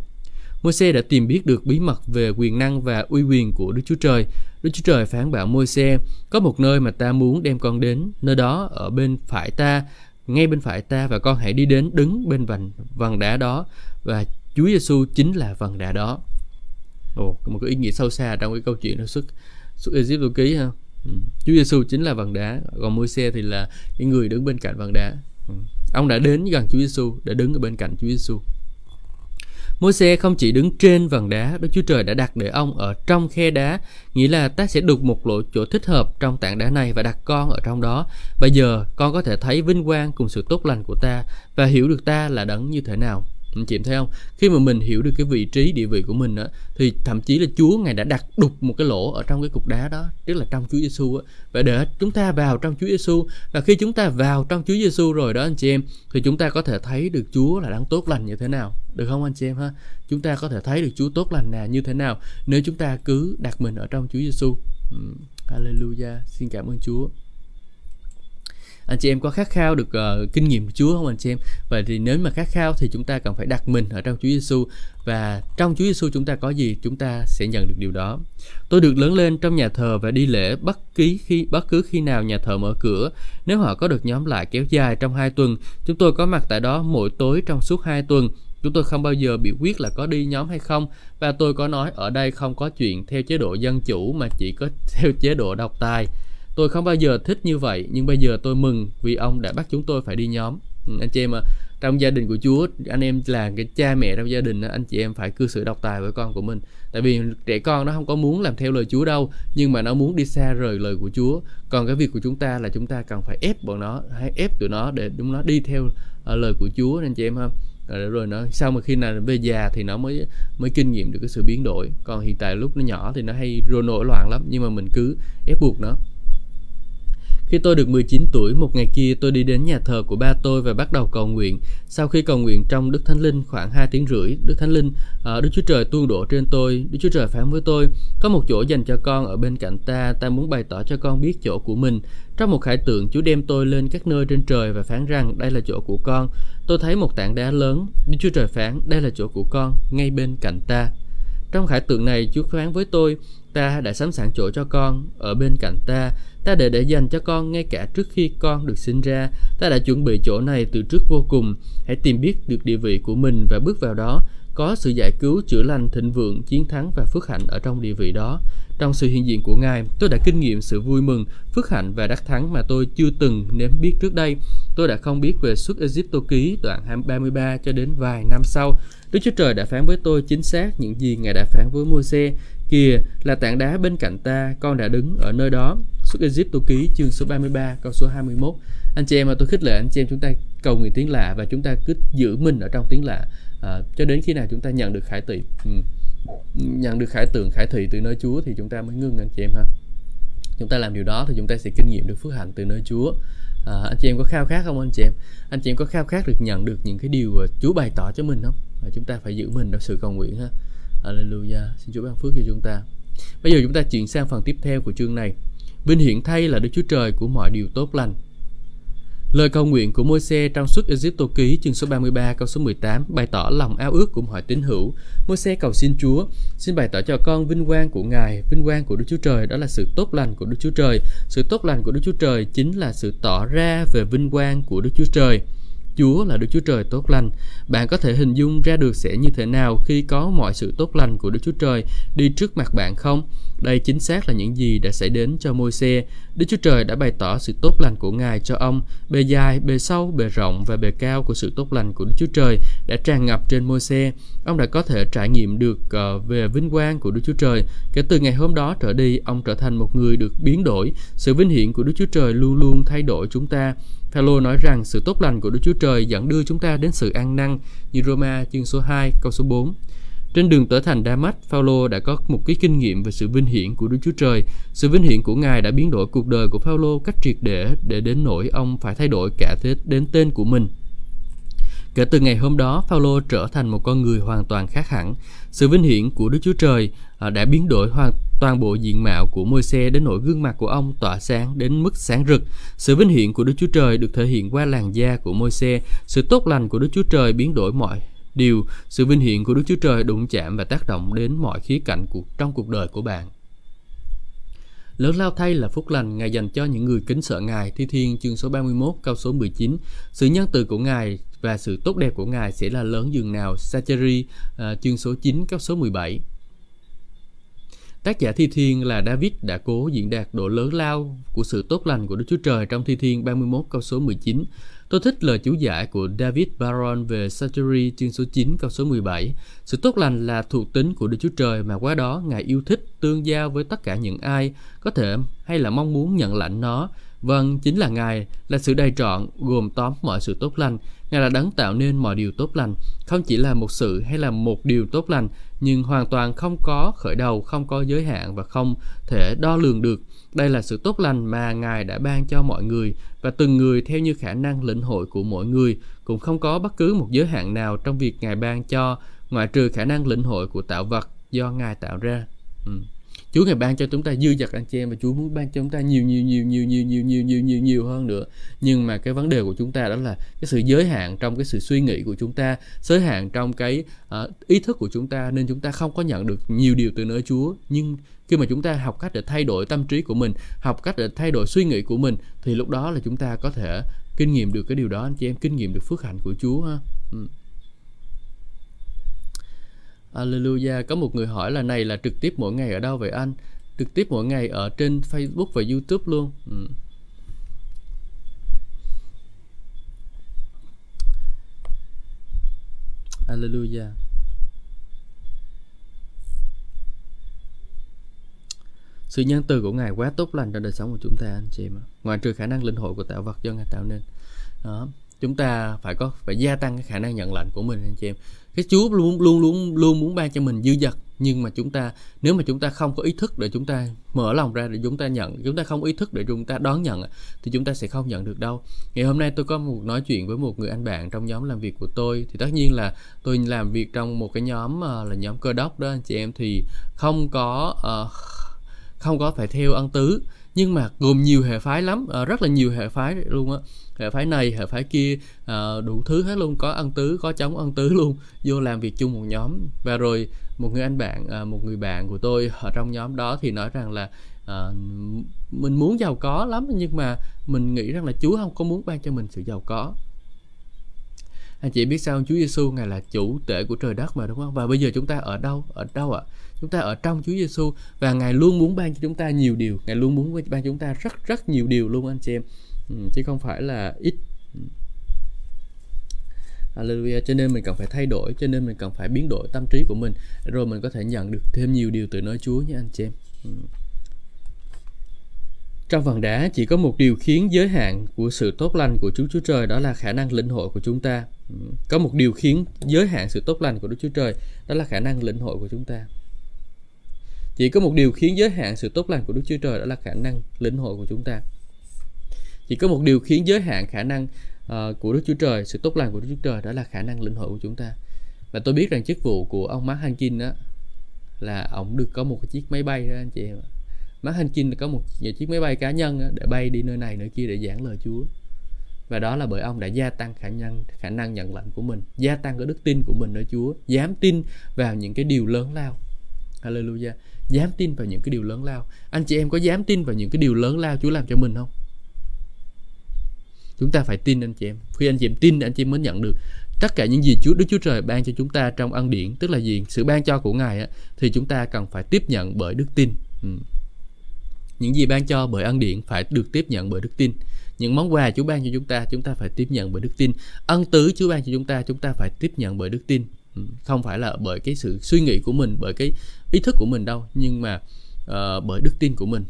Môi-se đã tìm biết được bí mật về quyền năng và uy quyền của Đức Chúa Trời. Đức Chúa Trời phán bảo Môi-se, có một nơi mà ta muốn đem con đến, nơi đó ở bên phải ta, ngay bên phải ta, và con hãy đi đến đứng bên vành vầng đá đó, và Chúa Giê-xu chính là vầng đá đó. Ồ, một cái ý nghĩa sâu xa trong cái câu chuyện nó xuất xuất Ê-díp-tô ký ha. Chúa Giê-xu chính là vầng đá, còn Môi-se thì là cái người đứng bên cạnh vầng đá. Ông đã đến gần Chúa Giêsu, đã đứng ở bên cạnh Chúa Giêsu. Môi-se không chỉ đứng trên vầng đá, Đức Chúa Trời đã đặt để ông ở trong khe đá, nghĩa là ta sẽ đục một lỗ chỗ thích hợp trong tảng đá này và đặt con ở trong đó. Bây giờ con có thể thấy vinh quang cùng sự tốt lành của ta và hiểu được ta là đấng như thế nào. Anh chị thấy không? Khi mà mình hiểu được cái vị trí địa vị của mình đó, thì thậm chí là Chúa Ngài đã đặt đục một cái lỗ ở trong cái cục đá đó, tức là trong Chúa Giêsu, và để chúng ta vào trong Chúa Giêsu. Và khi chúng ta vào trong Chúa Giêsu rồi đó anh chị em, thì chúng ta có thể thấy được Chúa là đang tốt lành như thế nào, được không anh chị em ha? Chúng ta có thể thấy được Chúa tốt lành là như thế nào nếu chúng ta cứ đặt mình ở trong Chúa Giêsu. uhm, Hallelujah, xin cảm ơn Chúa. Anh chị em có khát khao được uh, kinh nghiệm của Chúa không anh chị em? Vậy thì nếu mà khát khao thì chúng ta cần phải đặt mình ở trong Chúa Giêsu, và trong Chúa Giêsu chúng ta có gì chúng ta sẽ nhận được điều đó. Tôi được lớn lên trong nhà thờ và đi lễ bất kỳ khi bất cứ khi nào nhà thờ mở cửa. Nếu họ có được nhóm lại kéo dài trong hai tuần, chúng tôi có mặt tại đó mỗi tối trong suốt hai tuần. Chúng tôi không bao giờ bị quyết là có đi nhóm hay không, và tôi có nói ở đây không có chuyện theo chế độ dân chủ mà chỉ có theo chế độ độc tài. Tôi không bao giờ thích như vậy, nhưng bây giờ tôi mừng vì ông đã bắt chúng tôi phải đi nhóm. Ừ, anh chị em à, trong gia đình của Chúa, anh em là cái cha mẹ trong gia đình, anh chị em phải cư xử độc tài với con của mình. Tại vì trẻ con nó không có muốn làm theo lời Chúa đâu, nhưng mà nó muốn đi xa rời lời của Chúa. Còn cái việc của chúng ta là chúng ta cần phải ép bọn nó, hay ép tụi nó để đúng nó đi theo lời của Chúa, anh chị em ha. Rồi nó sau mà khi nào về già thì nó mới mới kinh nghiệm được cái sự biến đổi. Còn hiện tại lúc nó nhỏ thì nó hay rồ nổi loạn lắm, nhưng mà mình cứ ép buộc nó. Khi tôi được mười chín tuổi, một ngày kia tôi đi đến nhà thờ của ba tôi và bắt đầu cầu nguyện. Sau khi cầu nguyện trong Đức Thánh Linh khoảng hai tiếng rưỡi, Đức Thánh Linh, Đức Chúa Trời tuôn đổ trên tôi. Đức Chúa Trời phán với tôi, có một chỗ dành cho con ở bên cạnh ta, ta muốn bày tỏ cho con biết chỗ của mình. Trong một khải tượng, Chúa đem tôi lên các nơi trên trời và phán rằng đây là chỗ của con. Tôi thấy một tảng đá lớn, Đức Chúa Trời phán đây là chỗ của con, ngay bên cạnh ta. Trong khải tượng này, Chúa phán với tôi, ta đã sắm sẵn chỗ cho con ở bên cạnh ta, ta để để dành cho con ngay cả trước khi con được sinh ra. Ta đã chuẩn bị chỗ này từ trước vô cùng. Hãy tìm biết được địa vị của mình và bước vào đó. Có sự giải cứu, chữa lành, thịnh vượng, chiến thắng và phước hạnh ở trong địa vị đó. Trong sự hiện diện của Ngài, tôi đã kinh nghiệm sự vui mừng, phước hạnh và đắc thắng mà tôi chưa từng nếm biết trước đây. Tôi đã không biết về Xuất Ê-díp-tô ký đoạn ba mươi ba cho đến vài năm sau. Đức Chúa Trời đã phán với tôi chính xác những gì Ngài đã phán với Môi-se. Kìa là tảng đá bên cạnh ta, con đã đứng ở nơi đó. Xuất Ê-díp-tô ký chương số ba mươi ba câu số hai mươi mốt. Anh chị em, tôi khích lệ anh chị em chúng ta cầu nguyện tiếng lạ và chúng ta cứ giữ mình ở trong tiếng lạ à, cho đến khi nào chúng ta nhận được khải tượng, nhận được khải tượng khải thị từ nơi Chúa thì chúng ta mới ngưng, anh chị em ha. Chúng ta làm điều đó thì chúng ta sẽ kinh nghiệm được phước hạnh từ nơi Chúa. À, anh chị em có khao khát không anh chị em? Anh chị em có khao khát được nhận được những cái điều Chúa bày tỏ cho mình không? À, chúng ta phải giữ mình trong sự cầu nguyện ha. Hallelujah, xin Chúa ban phước cho chúng ta. Bây giờ chúng ta chuyển sang phần tiếp theo của chương này. Vinh hiển thay là Đức Chúa Trời của mọi điều tốt lành. Lời cầu nguyện của Môi-se trong Xuất Ê-díp-tô ký chương số ba mươi ba câu số mười tám bày tỏ lòng ao ước của mọi tín hữu. Môi-se cầu xin Chúa, xin bày tỏ cho con vinh quang của Ngài, vinh quang của Đức Chúa Trời, đó là sự tốt lành của Đức Chúa Trời. Sự tốt lành của Đức Chúa Trời chính là sự tỏ ra về vinh quang của Đức Chúa Trời. Chúa là Đức Chúa Trời tốt lành. Bạn có thể hình dung ra được sẽ như thế nào khi có mọi sự tốt lành của Đức Chúa Trời đi trước mặt bạn không? Đây chính xác là những gì đã xảy đến cho Môi-se. Đức Chúa Trời đã bày tỏ sự tốt lành của Ngài cho ông. Bề dài, bề sâu, bề rộng và bề cao của sự tốt lành của Đức Chúa Trời đã tràn ngập trên Môi-se. Ông đã có thể trải nghiệm được uh, về vinh quang của Đức Chúa Trời. Kể từ ngày hôm đó trở đi, ông trở thành một người được biến đổi. Sự vinh hiển của Đức Chúa Trời luôn luôn thay đổi chúng ta. Phaolô nói rằng sự tốt lành của Đức Chúa Trời dẫn đưa chúng ta đến sự an năng, như Roma chương số hai câu số bốn. Trên đường tới thành Đa-mách, Phaolô đã có một cái kinh nghiệm về sự vinh hiển của Đức Chúa Trời. Sự vinh hiển của Ngài đã biến đổi cuộc đời của Phaolô cách triệt để để đến nỗi ông phải thay đổi cả đến tên của mình. Kể từ ngày hôm đó, Phaolô trở thành một con người hoàn toàn khác hẳn. Sự vinh hiển của Đức Chúa Trời đã biến đổi hoàn toàn bộ diện mạo của Môi-se đến nỗi gương mặt của ông tỏa sáng đến mức sáng rực. Sự vinh hiển của Đức Chúa Trời được thể hiện qua làn da của Môi-se. Sự tốt lành của Đức Chúa Trời biến đổi mọi điều. Sự vinh hiển của Đức Chúa Trời đụng chạm và tác động đến mọi khía cạnh của, trong cuộc đời của bạn. Lớn lao thay là phúc lành Ngài dành cho những người kính sợ Ngài, Thi Thiên chương số ba mươi mốt câu số mười chín. Sự nhân từ của Ngài và sự tốt đẹp của Ngài sẽ là lớn dường nào, Sacheri uh, chương số chín câu số mười bảy. Tác giả Thi Thiên là David đã cố diễn đạt độ lớn lao của sự tốt lành của Đức Chúa Trời trong Thi Thiên ba mươi mốt câu số mười chín. Tôi thích lời chú giải của David Baron về Psaltery chương số chín câu số mười bảy. Sự tốt lành là thuộc tính của Đức Chúa Trời, mà qua đó Ngài yêu thích tương giao với tất cả những ai có thể hay là mong muốn nhận lãnh nó. Vâng, chính là Ngài là sự đầy trọn gồm tóm mọi sự tốt lành. Ngài là đấng tạo nên mọi điều tốt lành, không chỉ là một sự hay là một điều tốt lành, nhưng hoàn toàn không có khởi đầu, không có giới hạn và không thể đo lường được. Đây là sự tốt lành mà Ngài đã ban cho mọi người, và từng người theo như khả năng lĩnh hội của mỗi người, cũng không có bất cứ một giới hạn nào trong việc Ngài ban cho, ngoại trừ khả năng lĩnh hội của tạo vật do Ngài tạo ra. Ừ. Chúa Ngài ban cho chúng ta dư dật, anh chị em, và Chúa muốn ban cho chúng ta nhiều nhiều nhiều nhiều nhiều nhiều nhiều nhiều nhiều nhiều hơn nữa. Nhưng mà cái vấn đề của chúng ta đó là cái sự giới hạn trong cái sự suy nghĩ của chúng ta, giới hạn trong cái uh, ý thức của chúng ta, nên chúng ta không có nhận được nhiều điều từ nơi Chúa. Nhưng khi mà chúng ta học cách để thay đổi tâm trí của mình, học cách để thay đổi suy nghĩ của mình, thì lúc đó là chúng ta có thể kinh nghiệm được cái điều đó, anh chị em, kinh nghiệm được phước hạnh của Chúa ha. Ừ. Alleluia. Có một người hỏi là này là trực tiếp mỗi ngày ở đâu vậy anh? Trực tiếp mỗi ngày ở trên Facebook và YouTube luôn. Ừ. Alleluia. Sự nhân từ của Ngài quá tốt lành trong đời sống của chúng ta, anh chị em, ngoại trừ khả năng lĩnh hội của tạo vật do Ngài tạo nên. Đó, chúng ta phải có phải gia tăng cái khả năng nhận lãnh của mình, anh chị em. Cái Chúa luôn luôn luôn luôn muốn ban cho mình dư dật, nhưng mà chúng ta nếu mà chúng ta không có ý thức để chúng ta mở lòng ra để chúng ta nhận, chúng ta không ý thức để chúng ta đón nhận, thì chúng ta sẽ không nhận được đâu. Ngày hôm nay tôi có một nói chuyện với một người anh bạn trong nhóm làm việc của tôi, thì tất nhiên là tôi làm việc trong một cái nhóm là nhóm Cơ Đốc đó, anh chị em, thì không có uh, không có phải theo ân tứ, nhưng mà gồm nhiều hệ phái lắm, à, rất là nhiều hệ phái luôn á, hệ phái này hệ phái kia, à, đủ thứ hết luôn, có ân tứ có chống ân tứ luôn, vô làm việc chung một nhóm. Và rồi một người anh bạn à, một người bạn của tôi ở trong nhóm đó thì nói rằng là à, mình muốn giàu có lắm, nhưng mà mình nghĩ rằng là Chúa không có muốn ban cho mình sự giàu có. Anh chị biết sao, Chúa Giêsu Ngài là chủ tể của trời đất mà, đúng không? Và bây giờ chúng ta ở đâu? Ở đâu ạ? À? Chúng ta ở trong Chúa Giêsu, và Ngài luôn muốn ban cho chúng ta nhiều điều, Ngài luôn muốn ban cho chúng ta rất rất nhiều điều luôn, anh chị em, ừ, chứ không phải là ít. Hallelujah. Cho nên mình cần phải thay đổi, cho nên mình cần phải biến đổi tâm trí của mình, rồi mình có thể nhận được thêm nhiều điều từ nơi Chúa nhé, anh chị em. Ừ. Trong vần đá chỉ có một điều khiến giới hạn của sự tốt lành của Chúa Chúa Trời, đó là khả năng lĩnh hội của chúng ta. Có một điều khiến giới hạn sự tốt lành của Đức Chúa Trời, đó là khả năng lĩnh hội của chúng ta. Chỉ có một điều khiến giới hạn sự tốt lành của Đức Chúa Trời, đó là khả năng lĩnh hội của chúng ta. Chỉ có một điều khiến giới hạn khả năng uh, của Đức Chúa Trời, sự tốt lành của Đức Chúa Trời, đó là khả năng lĩnh hội của chúng ta. Và tôi biết rằng chức vụ của ông Mark Hankin đó là ông được có một cái chiếc máy bay đó, anh chị em. Mark Hankin có một chiếc máy bay cá nhân đó, để bay đi nơi này nơi kia để giảng lời Chúa. Và đó là bởi ông đã gia tăng khả năng khả năng nhận lãnh của mình, gia tăng cái đức tin của mình nơi Chúa, dám tin vào những cái điều lớn lao. Hallelujah. Dám tin vào những cái điều lớn lao. Anh chị em có dám tin vào những cái điều lớn lao Chúa làm cho mình không? Chúng ta phải tin, anh chị em. Khi anh chị em tin, anh chị em mới nhận được tất cả những gì Chúa Đức Chúa Trời ban cho chúng ta trong ân điển, tức là gì? Sự ban cho của Ngài á, thì chúng ta cần phải tiếp nhận bởi đức tin. Ừ. Những gì ban cho bởi ân điển phải được tiếp nhận bởi đức tin. Những món quà Chúa ban cho chúng ta, chúng ta phải tiếp nhận bởi đức tin. Ân tứ Chúa ban cho chúng ta, chúng ta phải tiếp nhận bởi đức tin. Không phải là bởi cái sự suy nghĩ của mình, bởi cái ý thức của mình đâu, nhưng mà uh, bởi đức tin của mình.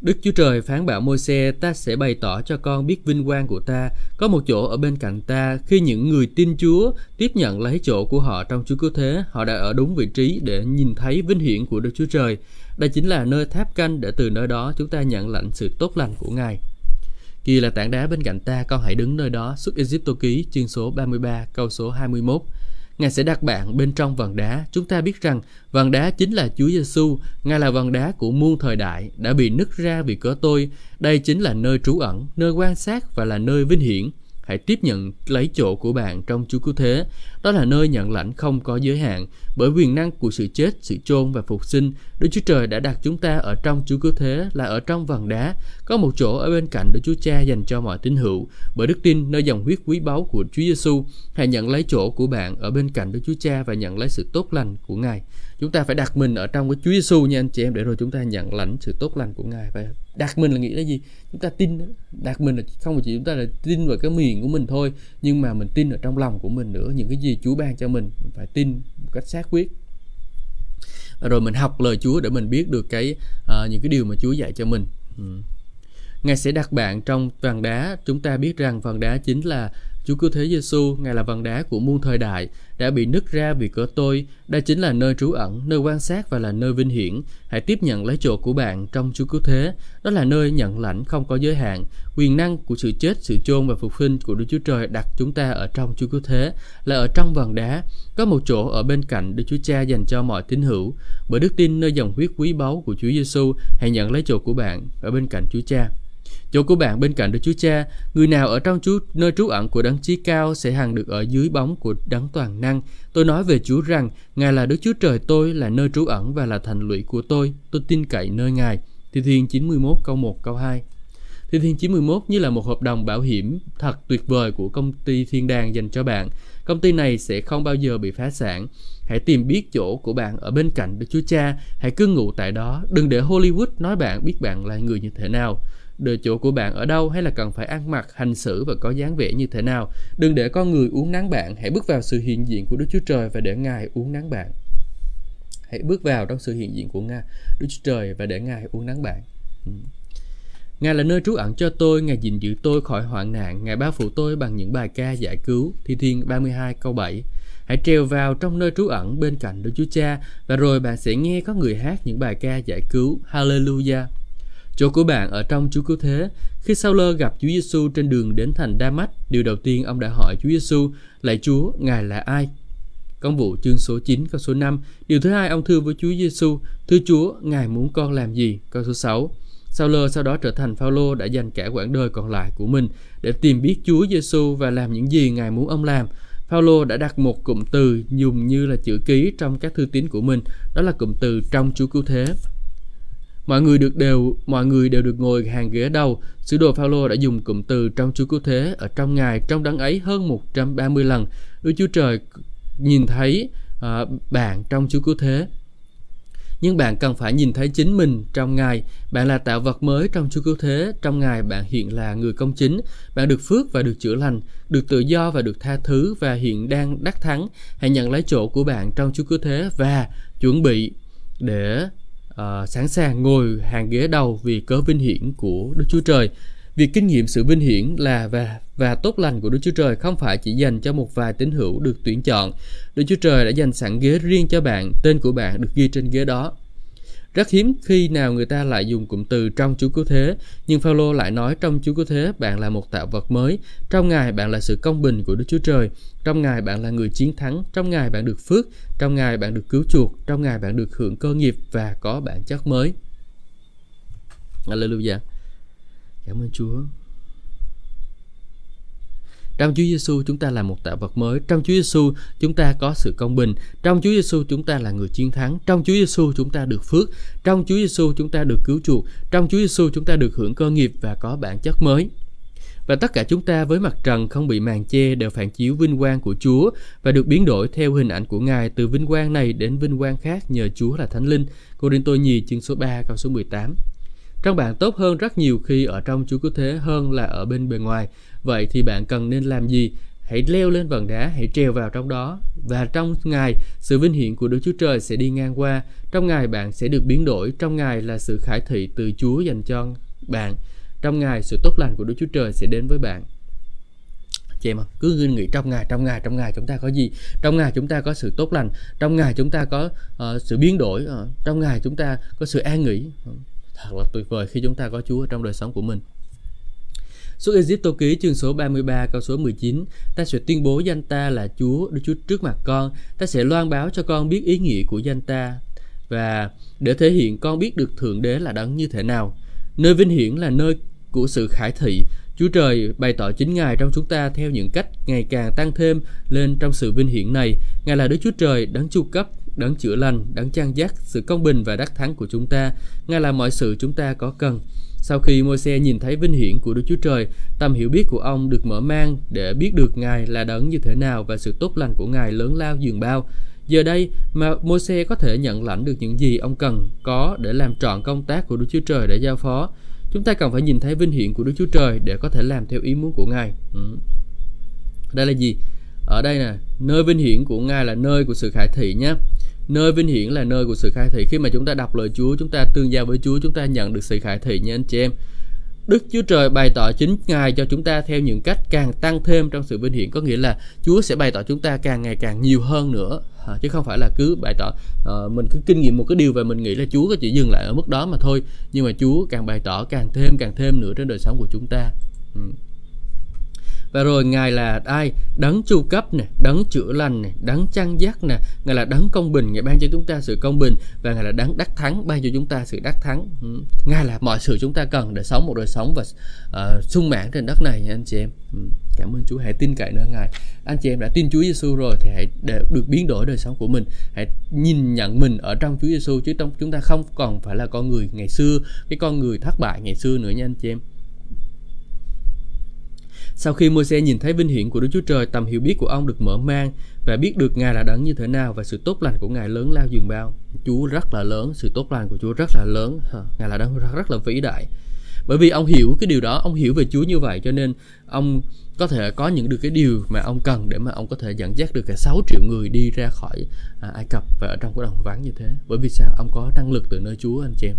Đức Chúa Trời phán bảo Môi-se: ta sẽ bày tỏ cho con biết vinh quang của ta. Có một chỗ ở bên cạnh ta. Khi những người tin Chúa tiếp nhận lấy chỗ của họ trong Chúa Cứu Thế, họ đã ở đúng vị trí để nhìn thấy vinh hiển của Đức Chúa Trời. Đây chính là nơi tháp canh để từ nơi đó chúng ta nhận lãnh sự tốt lành của Ngài. Kìa là tảng đá bên cạnh ta, con hãy đứng nơi đó. Xuất Ê-díp-tô ký chương số ba mươi ba câu số hai mươi mốt. Ngài sẽ đặt bạn bên trong vần đá. Chúng ta biết rằng vần đá chính là Chúa Giêsu. Ngài là vần đá của muôn thời đại, đã bị nứt ra vì cớ tôi. Đây chính là nơi trú ẩn, nơi quan sát và là nơi vinh hiển. Hãy tiếp nhận lấy chỗ của bạn trong Chúa Cứu Thế. Đó là nơi nhận lãnh không có giới hạn. Bởi quyền năng của sự chết, sự chôn và phục sinh, Đức Chúa Trời đã đặt chúng ta ở trong Chúa Cứu Thế, là ở trong vần đá. Có một chỗ ở bên cạnh Đức Chúa Cha dành cho mọi tín hữu. Bởi đức tin, nơi dòng huyết quý báu của Chúa Giêsu, hãy nhận lấy chỗ của bạn ở bên cạnh Đức Chúa Cha và nhận lấy sự tốt lành của Ngài. Chúng ta phải đặt mình ở trong cái Chúa Giêsu nha anh chị em, để rồi chúng ta nhận lãnh sự tốt lành của Ngài. Phải đặt mình là nghĩa là gì? Chúng ta tin, đặt mình là không phải chỉ chúng ta là tin vào cái miệng của mình thôi, nhưng mà mình tin ở trong lòng của mình nữa. Những cái gì Chúa ban cho mình, mình phải tin một cách xác quyết. Rồi mình học lời Chúa để mình biết được cái uh, những cái điều mà Chúa dạy cho mình. Ừ. Ngài sẽ đặt bạn trong vàng đá. Chúng ta biết rằng vàng đá chính là Chúa Cứu Thế Giêsu. Ngài là vàng đá của muôn thời đại, đã bị nứt ra vì cớ tôi. Đây chính là nơi trú ẩn, nơi quan sát và là nơi vinh hiển. Hãy tiếp nhận lấy chỗ của bạn trong Chúa Cứu Thế. Đó là nơi nhận lãnh không có giới hạn. Quyền năng của sự chết, sự chôn và phục sinh của Đức Chúa Trời đặt chúng ta ở trong Chúa Cứu Thế, là ở trong vàng đá. Có một chỗ ở bên cạnh Đức Chúa Cha dành cho mọi tín hữu. Bởi đức tin nơi dòng huyết quý báu của Chúa Giêsu, hãy nhận lấy chỗ của bạn ở bên cạnh Chúa Cha. Chỗ của bạn bên cạnh Đức Chúa Cha, người nào ở trong Chúa, nơi trú ẩn của Đấng Chí Cao sẽ hằng được ở dưới bóng của Đấng Toàn Năng. Tôi nói về Chúa rằng, Ngài là Đức Chúa Trời tôi, là nơi trú ẩn và là thành lũy của tôi. Tôi tin cậy nơi Ngài. Thi Thiên chín mươi mốt câu một câu hai. Thi Thiên chín mươi mốt như là một hợp đồng bảo hiểm thật tuyệt vời của công ty Thiên Đàng dành cho bạn. Công ty này sẽ không bao giờ bị phá sản. Hãy tìm biết chỗ của bạn ở bên cạnh Đức Chúa Cha. Hãy cư ngụ tại đó. Đừng để Hollywood nói bạn biết bạn là người như thế nào, đời chỗ của bạn ở đâu, hay là cần phải ăn mặc, hành xử và có dáng vẻ như thế nào. Đừng để con người uốn nắn bạn. Hãy bước vào sự hiện diện của Đức Chúa Trời và để Ngài uốn nắn bạn. Hãy bước vào trong sự hiện diện của Ngài, Đức Chúa Trời và để Ngài uốn nắn bạn. Ừ. Ngài là nơi trú ẩn cho tôi, Ngài gìn giữ tôi khỏi hoạn nạn, Ngài bao phủ tôi bằng những bài ca giải cứu. Thi Thiên ba mươi hai câu bảy. Hãy trèo vào trong nơi trú ẩn bên cạnh Đức Chúa Cha và rồi bạn sẽ nghe có người hát những bài ca giải cứu. Hallelujah. Chỗ của bạn ở trong Chúa Cứu Thế. Khi Sauler gặp Chúa Giêsu trên đường đến thành Đa-mách, điều đầu tiên ông đã hỏi Chúa Giêsu: "Lạy Chúa, Ngài là ai?" Công vụ chương số chín câu số năm. Điều thứ hai ông thưa với Chúa Giêsu: "Thưa Chúa, Ngài muốn con làm gì?" Câu số sáu. Sauler sau đó trở thành Phao-lô, đã dành cả quãng đời còn lại của mình để tìm biết Chúa Giêsu và làm những gì Ngài muốn ông làm. Phao-lô đã đặt một cụm từ dùng như là chữ ký trong các thư tín của mình, đó là cụm từ trong Chúa Cứu Thế. Mọi người được đều, mọi người đều được ngồi hàng ghế đầu. Sứ đồ Phao-lô đã dùng cụm từ trong Chúa Cứu Thế, ở trong Ngài, trong Đấng ấy hơn một trăm ba mươi lần. Đức Chúa Trời nhìn thấy uh, bạn trong Chúa Cứu Thế. Nhưng bạn cần phải nhìn thấy chính mình trong Ngài. Bạn là tạo vật mới trong Chúa Cứu Thế. Trong Ngài bạn hiện là người công chính. Bạn được phước và được chữa lành, được tự do và được tha thứ và hiện đang đắc thắng. Hãy nhận lấy chỗ của bạn trong Chúa Cứu Thế và chuẩn bị để Uh, sẵn sàng ngồi hàng ghế đầu vì cớ vinh hiển của Đức Chúa Trời. Việc kinh nghiệm sự vinh hiển là và, và tốt lành của Đức Chúa Trời không phải chỉ dành cho một vài tín hữu được tuyển chọn. Đức Chúa Trời đã dành sẵn ghế riêng cho bạn, tên của bạn được ghi trên ghế đó. Rất hiếm khi nào người ta lại dùng cụm từ trong Chúa Cứu Thế, nhưng Phao-lô lại nói trong Chúa Cứu Thế bạn là một tạo vật mới, trong Ngài bạn là sự công bình của Đức Chúa Trời, trong Ngài bạn là người chiến thắng, trong Ngài bạn được phước, trong Ngài bạn được cứu chuộc, trong Ngài bạn được hưởng cơ nghiệp và có bản chất mới. Hallelujah. Cảm ơn Chúa. Trong Chúa Giêsu chúng ta là một tạo vật mới, trong Chúa Giêsu chúng ta có sự công bình, trong Chúa Giêsu chúng ta là người chiến thắng, trong Chúa Giêsu chúng ta được phước, trong Chúa Giêsu chúng ta được cứu chuộc, trong Chúa Giêsu chúng ta được hưởng cơ nghiệp và có bản chất mới. Và tất cả chúng ta với mặt trần không bị màn che đều phản chiếu vinh quang của Chúa và được biến đổi theo hình ảnh của Ngài, từ vinh quang này đến vinh quang khác nhờ Chúa là Thánh Linh. Cô-rinh-tô nhì chương số ba câu số mười tám. Trong bạn tốt hơn rất nhiều khi ở trong Chúa Cứu Thế hơn là ở bên bề ngoài. Vậy thì bạn cần nên làm gì? Hãy leo lên vầng đá, hãy trèo vào trong đó. Và trong Ngài, sự vinh hiển của Đức Chúa Trời sẽ đi ngang qua. Trong Ngài bạn sẽ được biến đổi. Trong Ngài là sự khải thị từ Chúa dành cho bạn. Trong Ngài, sự tốt lành của Đức Chúa Trời sẽ đến với bạn. Chị em cứ nghĩ trong Ngài, trong Ngài, trong Ngài chúng ta có gì? Trong Ngài chúng ta có sự tốt lành. Trong Ngài chúng ta có uh, sự biến đổi. Uh, trong Ngài chúng ta có sự an nghỉ. Thật là tuyệt vời khi chúng ta có Chúa trong đời sống của mình. Xuất Ê-díp-tô ký chương số ba mươi ba câu số mười chín. Ta sẽ tuyên bố danh ta là Chúa, Đức Chúa trước mặt con. Ta sẽ loan báo cho con biết ý nghĩa của danh ta, và để thể hiện con biết được Thượng Đế là Đấng như thế nào. Nơi vinh hiển là nơi của sự khải thị. Chúa Trời bày tỏ chính Ngài trong chúng ta theo những cách ngày càng tăng thêm lên trong sự vinh hiển này. Ngài là Đức Chúa Trời, Đấng chu cấp, Đấng chữa lành, Đấng chăn dắt, sự công bình và đắc thắng của chúng ta. Ngài là mọi sự chúng ta có cần. Sau khi Môi-se nhìn thấy vinh hiển của Đức Chúa Trời, tầm hiểu biết của ông được mở mang để biết được Ngài là Đấng như thế nào và sự tốt lành của Ngài lớn lao dường bao. Giờ đây mà Môi-se có thể nhận lãnh được những gì ông cần có để làm trọn công tác của Đức Chúa Trời đã giao phó. Chúng ta cần phải nhìn thấy vinh hiển của Đức Chúa Trời để có thể làm theo ý muốn của Ngài. Ừ. Đây là gì? Ở đây nè, nơi vinh hiển của Ngài là nơi của sự khải thị nhé. Nơi vinh hiển là nơi của sự khải thị. Khi mà chúng ta đọc lời Chúa, chúng ta tương giao với Chúa, chúng ta nhận được sự khải thị nha anh chị em. Đức Chúa Trời bày tỏ chính Ngài cho chúng ta theo những cách càng tăng thêm trong sự vinh hiển. Có nghĩa là Chúa sẽ bày tỏ chúng ta càng ngày càng nhiều hơn nữa. À, chứ không phải là cứ bày tỏ uh, mình cứ kinh nghiệm một cái điều và mình nghĩ là Chúa có chỉ dừng lại ở mức đó mà thôi. Nhưng mà Chúa càng bày tỏ càng thêm càng thêm nữa trên đời sống của chúng ta. Ừ. Và rồi Ngài là ai? Đấng chu cấp nè, đấng chữa lành nè, đấng chăn dắt nè, Ngài là đấng công bình, Ngài ban cho chúng ta sự công bình, và Ngài là đấng đắc thắng, ban cho chúng ta sự đắc thắng. Ừ. Ngài là mọi sự chúng ta cần để sống một đời sống và uh, sung mãn trên đất này nha anh chị em. Ừ. Cảm ơn Chúa, hãy tin cậy nơi Ngài. Anh chị em đã tin Chúa Giêsu rồi thì hãy để được biến đổi đời sống của mình, hãy nhìn nhận mình ở trong Chúa Giêsu, chứ trong chúng ta không còn phải là con người ngày xưa, cái con người thất bại ngày xưa nữa nha anh chị em. Sau khi Môi-se nhìn thấy vinh hiển của Đức Chúa Trời, tầm hiểu biết của ông được mở mang và biết được Ngài là đấng như thế nào và sự tốt lành của Ngài lớn lao dường bao. Chúa rất là lớn, sự tốt lành của Chúa rất là lớn, Ngài là đấng rất là vĩ đại. Bởi vì ông hiểu cái điều đó, ông hiểu về Chúa như vậy cho nên ông có thể có những được cái điều mà ông cần để mà ông có thể dẫn dắt được cả sáu triệu người đi ra khỏi Ai Cập và ở trong cái đồng vắng như thế. Bởi vì sao? Ông có năng lực từ nơi Chúa anh chị em.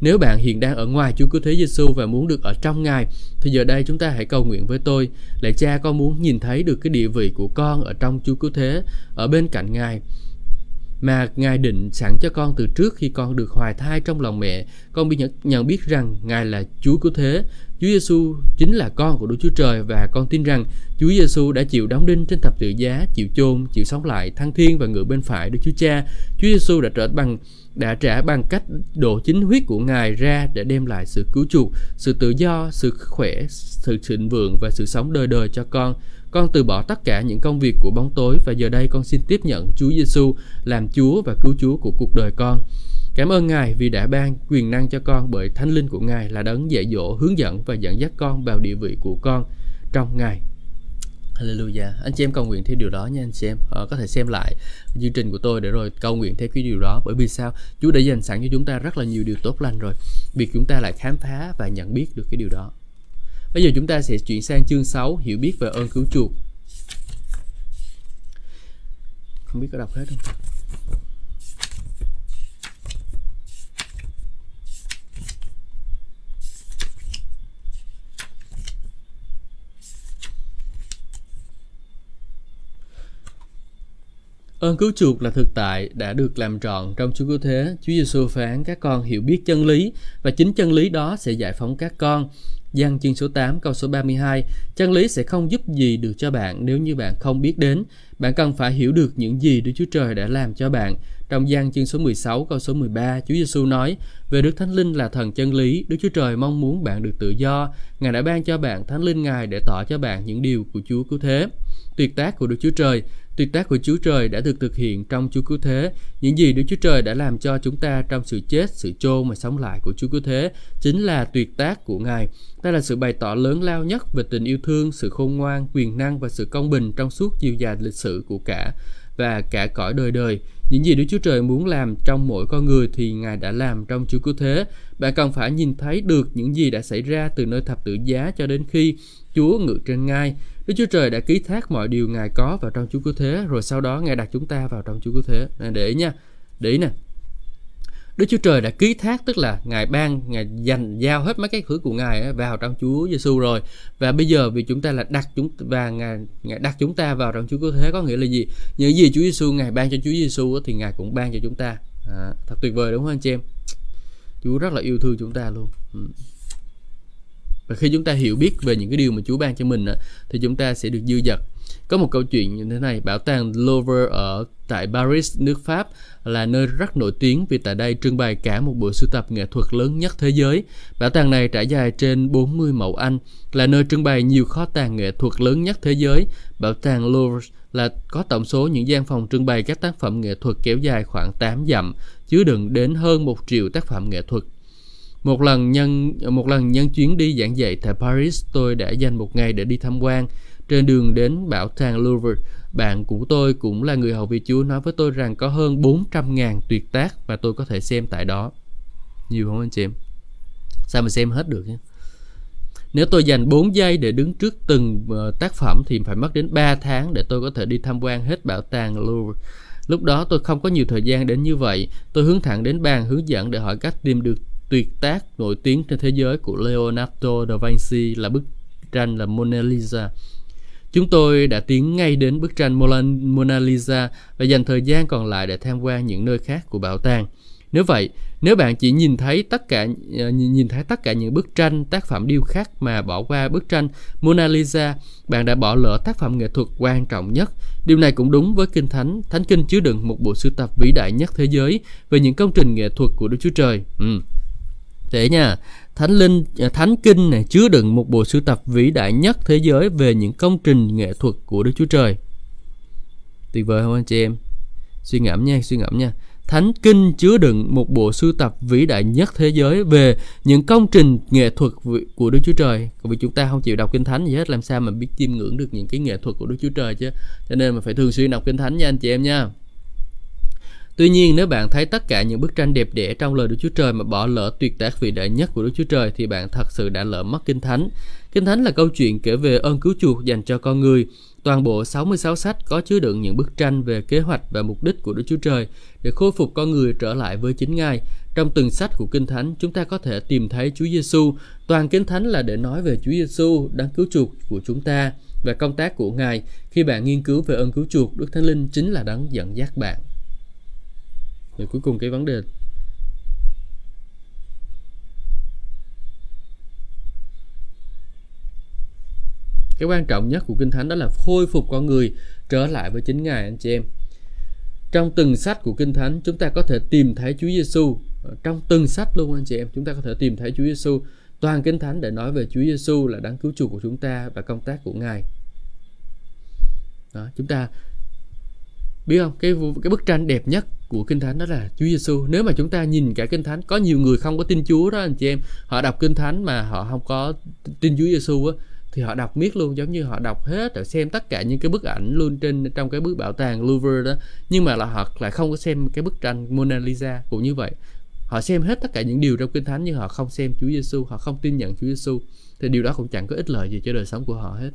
Nếu bạn hiện đang ở ngoài Chúa Cứu Thế Giêsu và muốn được ở trong Ngài thì giờ đây chúng ta hãy cầu nguyện với tôi. Lạy Cha, con muốn nhìn thấy được cái địa vị của con ở trong Chúa Cứu Thế, ở bên cạnh Ngài mà Ngài định sẵn cho con từ trước khi con được hoài thai trong lòng mẹ. Con nhận biết rằng Ngài là Chúa Cứu Thế, Chúa Giêsu chính là con của Đức Chúa Trời, và con tin rằng Chúa Giêsu đã chịu đóng đinh trên thập tự giá, chịu chôn, chịu sống lại, thăng thiên và ngự bên phải Đức Chúa Cha. Chúa Giêsu đã trở bằng đã trả bằng cách đổ chính huyết của Ngài ra để đem lại sự cứu chuộc, sự tự do, sự khỏe, sự thịnh vượng và sự sống đời đời cho con. Con từ bỏ tất cả những công việc của bóng tối và giờ đây con xin tiếp nhận Chúa Giêsu làm Chúa và Cứu Chúa của cuộc đời con. Cảm ơn Ngài vì đã ban quyền năng cho con bởi Thánh Linh của Ngài là đấng dạy dỗ, hướng dẫn và dẫn dắt con vào địa vị của con trong Ngài. Hallelujah. Anh chị em cầu nguyện theo điều đó nha anh chị em. Ờ, có thể xem lại chương trình của tôi để rồi cầu nguyện theo cái điều đó. Bởi vì sao? Chúa đã dành sẵn cho chúng ta rất là nhiều điều tốt lành rồi. Việc chúng ta lại khám phá và nhận biết được cái điều đó. Bây giờ chúng ta sẽ chuyển sang chương sáu, hiểu biết về ơn cứu chuộc. Không biết có đọc hết không? Ơn cứu chuộc là thực tại đã được làm trọn trong Chúa Cứu Thế. Chúa Giêsu phán các con hiểu biết chân lý và chính chân lý đó sẽ giải phóng các con. Giăng chương số tám câu số ba mươi hai. Chân lý sẽ không giúp gì được cho bạn nếu như bạn không biết đến. Bạn cần phải hiểu được những gì Đức Chúa Trời đã làm cho bạn. Trong Giăng chương số mười sáu câu số mười ba, Chúa Giêsu nói về Đức Thánh Linh là thần chân lý. Đức Chúa Trời mong muốn bạn được tự do. Ngài đã ban cho bạn Thánh Linh Ngài để tỏ cho bạn những điều của Chúa Cứu Thế. Tuyệt tác của Đức Chúa Trời. Tuyệt tác của Chúa Trời đã được thực hiện trong Chúa Cứu Thế. Những gì Đức Chúa Trời đã làm cho chúng ta trong sự chết, sự chôn và sống lại của Chúa Cứu Thế chính là tuyệt tác của Ngài. Đây là sự bày tỏ lớn lao nhất về tình yêu thương, sự khôn ngoan, quyền năng và sự công bình trong suốt chiều dài lịch sử của cả và cả cõi đời đời. Những gì Đức Chúa Trời muốn làm trong mỗi con người thì Ngài đã làm trong Chúa Cứu Thế. Bạn cần phải nhìn thấy được những gì đã xảy ra từ nơi thập tự giá cho đến khi Chúa ngự trên ngai. Đức Chúa Trời đã ký thác mọi điều Ngài có vào trong Chúa Cứu Thế, rồi sau đó Ngài đặt chúng ta vào trong Chúa Cứu Thế. Nè, để ý nha, để ý nè. Đức Chúa Trời đã ký thác, tức là Ngài ban, Ngài dành giao hết mấy cái thứ của Ngài vào trong Chúa Giêsu rồi. Và bây giờ vì chúng ta là đặt chúng và Ngài, Ngài đặt chúng ta vào trong Chúa Cứu Thế, có nghĩa là gì? Những gì Chúa Giêsu Ngài ban cho Chúa Giêsu thì Ngài cũng ban cho chúng ta. À, thật tuyệt vời đúng không anh chị em? Chúa rất là yêu thương chúng ta luôn. Ừ. Và khi chúng ta hiểu biết về những cái điều mà Chúa ban cho mình thì chúng ta sẽ được dư dật. Có một câu chuyện như thế này, bảo tàng Louvre ở tại Paris, nước Pháp là nơi rất nổi tiếng vì tại đây trưng bày cả một bộ sưu tập nghệ thuật lớn nhất thế giới. Bảo tàng này trải dài trên bốn mươi mẫu Anh, là nơi trưng bày nhiều kho tàng nghệ thuật lớn nhất thế giới. Bảo tàng Louvre là có tổng số những gian phòng trưng bày các tác phẩm nghệ thuật kéo dài khoảng tám dặm, chứa đựng đến hơn một triệu tác phẩm nghệ thuật. Một lần nhân một lần nhân chuyến đi giảng dạy tại Paris, tôi đã dành một ngày để đi tham quan. Trên đường đến bảo tàng Louvre, Bạn của tôi cũng là người hầu vì Chúa nói với tôi rằng có hơn bốn trăm nghìn tuyệt tác và tôi có thể xem tại đó. Nhiều không anh chị em? Sao mà xem hết được nhé? Nếu tôi dành bốn giây để đứng trước từng tác phẩm thì phải mất đến ba tháng để tôi có thể đi tham quan hết bảo tàng Louvre. Lúc đó tôi không có nhiều thời gian đến như vậy. Tôi hướng thẳng đến bàn hướng dẫn để hỏi cách tìm được tuyệt tác nổi tiếng trên thế giới của Leonardo da Vinci là bức tranh là Mona Lisa. Chúng tôi đã tiến ngay đến bức tranh Mona Lisa và dành thời gian còn lại để tham quan những nơi khác của bảo tàng. Nếu vậy, nếu bạn chỉ nhìn thấy tất cả nhìn thấy tất cả những bức tranh, tác phẩm điêu khắc mà bỏ qua bức tranh Mona Lisa, bạn đã bỏ lỡ tác phẩm nghệ thuật quan trọng nhất. Điều này cũng đúng với Kinh Thánh. Thánh Kinh chứa đựng một bộ sưu tập vĩ đại nhất thế giới về những công trình nghệ thuật của Đức Chúa Trời. Ừ. Thế nha, Thánh Linh, Thánh Kinh này chứa đựng một bộ sưu tập vĩ đại nhất thế giới về những công trình nghệ thuật của Đức Chúa Trời. Tuyệt vời không anh chị em? Suy ngẫm nha, suy ngẫm nha. Thánh Kinh chứa đựng một bộ sưu tập vĩ đại nhất thế giới về những công trình nghệ thuật của Đức Chúa Trời. Vì chúng ta không chịu đọc Kinh Thánh gì hết, làm sao mà biết chiêm ngưỡng được những cái nghệ thuật của Đức Chúa Trời chứ. Cho nên mà phải thường xuyên đọc Kinh Thánh nha anh chị em nha. Tuy nhiên, nếu bạn thấy tất cả những bức tranh đẹp đẽ trong lời Đức Chúa Trời mà bỏ lỡ tuyệt tác vĩ đại nhất của Đức Chúa Trời thì bạn thật sự đã lỡ mất Kinh Thánh. Kinh Thánh là câu chuyện kể về ơn cứu chuộc dành cho con người. Toàn bộ sáu mươi sáu sách có chứa đựng những bức tranh về kế hoạch và mục đích của Đức Chúa Trời để khôi phục con người trở lại với chính Ngài. Trong từng sách của Kinh Thánh, chúng ta có thể tìm thấy Chúa Giêsu. Toàn Kinh Thánh là để nói về Chúa Giêsu, đấng cứu chuộc của chúng ta và công tác của Ngài. Khi bạn nghiên cứu về ơn cứu chuộc, Đức Thánh Linh chính là đấng dẫn dắt bạn. Rồi cuối cùng cái vấn đề cái quan trọng nhất của Kinh Thánh đó là khôi phục con người trở lại với chính Ngài anh chị em. Trong từng sách của Kinh Thánh chúng ta có thể tìm thấy Chúa Giêsu, trong từng sách luôn anh chị em, chúng ta có thể tìm thấy Chúa Giêsu. Toàn Kinh Thánh để nói về Chúa Giêsu là đấng cứu chuộc của chúng ta và công tác của Ngài. Đó, chúng ta biết không, cái cái bức tranh đẹp nhất của Kinh Thánh đó là Chúa Giêsu. Nếu mà chúng ta nhìn cả Kinh Thánh, có nhiều người không có tin Chúa đó anh chị em, họ đọc Kinh Thánh mà họ không có tin Chúa Giêsu á thì họ đọc miết luôn, giống như họ đọc hết rồi xem tất cả những cái bức ảnh luôn trên trong cái bức bảo tàng Louvre đó, nhưng mà là họ lại không có xem cái bức tranh Mona Lisa. Cũng như vậy, họ xem hết tất cả những điều trong Kinh Thánh nhưng họ không xem Chúa Giêsu, họ không tin nhận Chúa Giêsu, thì điều đó cũng chẳng có ích lợi gì cho đời sống của họ hết.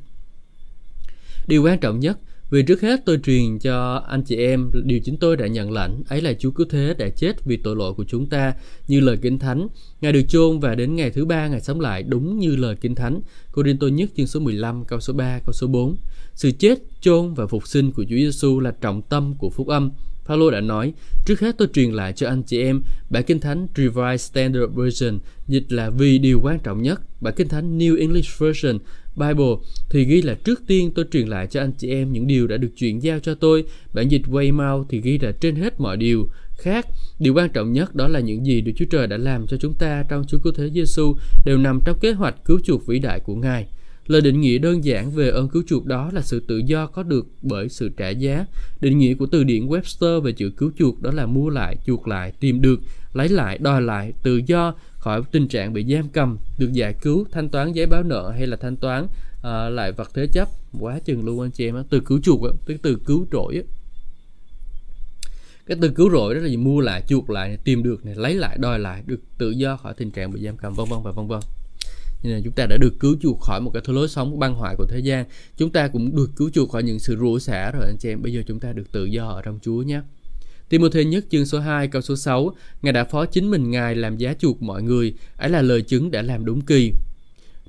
Điều quan trọng nhất, vì trước hết tôi truyền cho anh chị em điều chính tôi đã nhận lãnh, ấy là Chúa Cứu Thế đã chết vì tội lỗi của chúng ta như lời Kinh Thánh. Ngài được chôn và đến ngày thứ ba Ngài sống lại đúng như lời Kinh Thánh. Cô-rinh-tô nhất chương số mười lăm, câu số ba, câu số bốn. Sự chết, chôn và phục sinh của Chúa Giêsu là trọng tâm của phúc âm. Phaolô đã nói, trước hết tôi truyền lại cho anh chị em bản Kinh Thánh Revised Standard Version, dịch là vì điều quan trọng nhất. Bản Kinh Thánh New English Version Bible thì ghi là trước tiên tôi truyền lại cho anh chị em những điều đã được chuyển giao cho tôi. Bản dịch Weymouth thì ghi là trên hết mọi điều khác, điều quan trọng nhất đó là những gì Đức Chúa Trời đã làm cho chúng ta trong Chúa Cứu Thế Giêsu đều nằm trong kế hoạch cứu chuộc vĩ đại của Ngài. Lời định nghĩa đơn giản về ơn cứu chuộc đó là sự tự do có được bởi sự trả giá. Định nghĩa của từ điển Webster về chữ cứu chuộc đó là mua lại, chuộc lại, tìm được, lấy lại, đòi lại, tự do khỏi tình trạng bị giam cầm, được giải cứu, thanh toán giấy báo nợ hay là thanh toán uh, lại vật thế chấp. Quá chừng luôn anh chị em á, từ cứu chuộc á, từ, từ cứu rỗi á. Cái từ cứu rỗi đó là gì? Mua lại, chuộc lại, tìm được, này, lấy lại, đòi lại, được tự do khỏi tình trạng bị giam cầm, vân vân và vân vân. Nên là chúng ta đã được cứu chuộc khỏi một cái thứ lối sống băng hoại của thế gian. Chúng ta cũng được cứu chuộc khỏi những sự rủa xả rồi anh chị em. Bây giờ chúng ta được tự do ở trong Chúa nhé. Ti-mô-thê nhất chương số hai câu số sáu. Ngài đã phó chính mình Ngài làm giá chuộc mọi người, ấy là lời chứng đã làm đúng kỳ.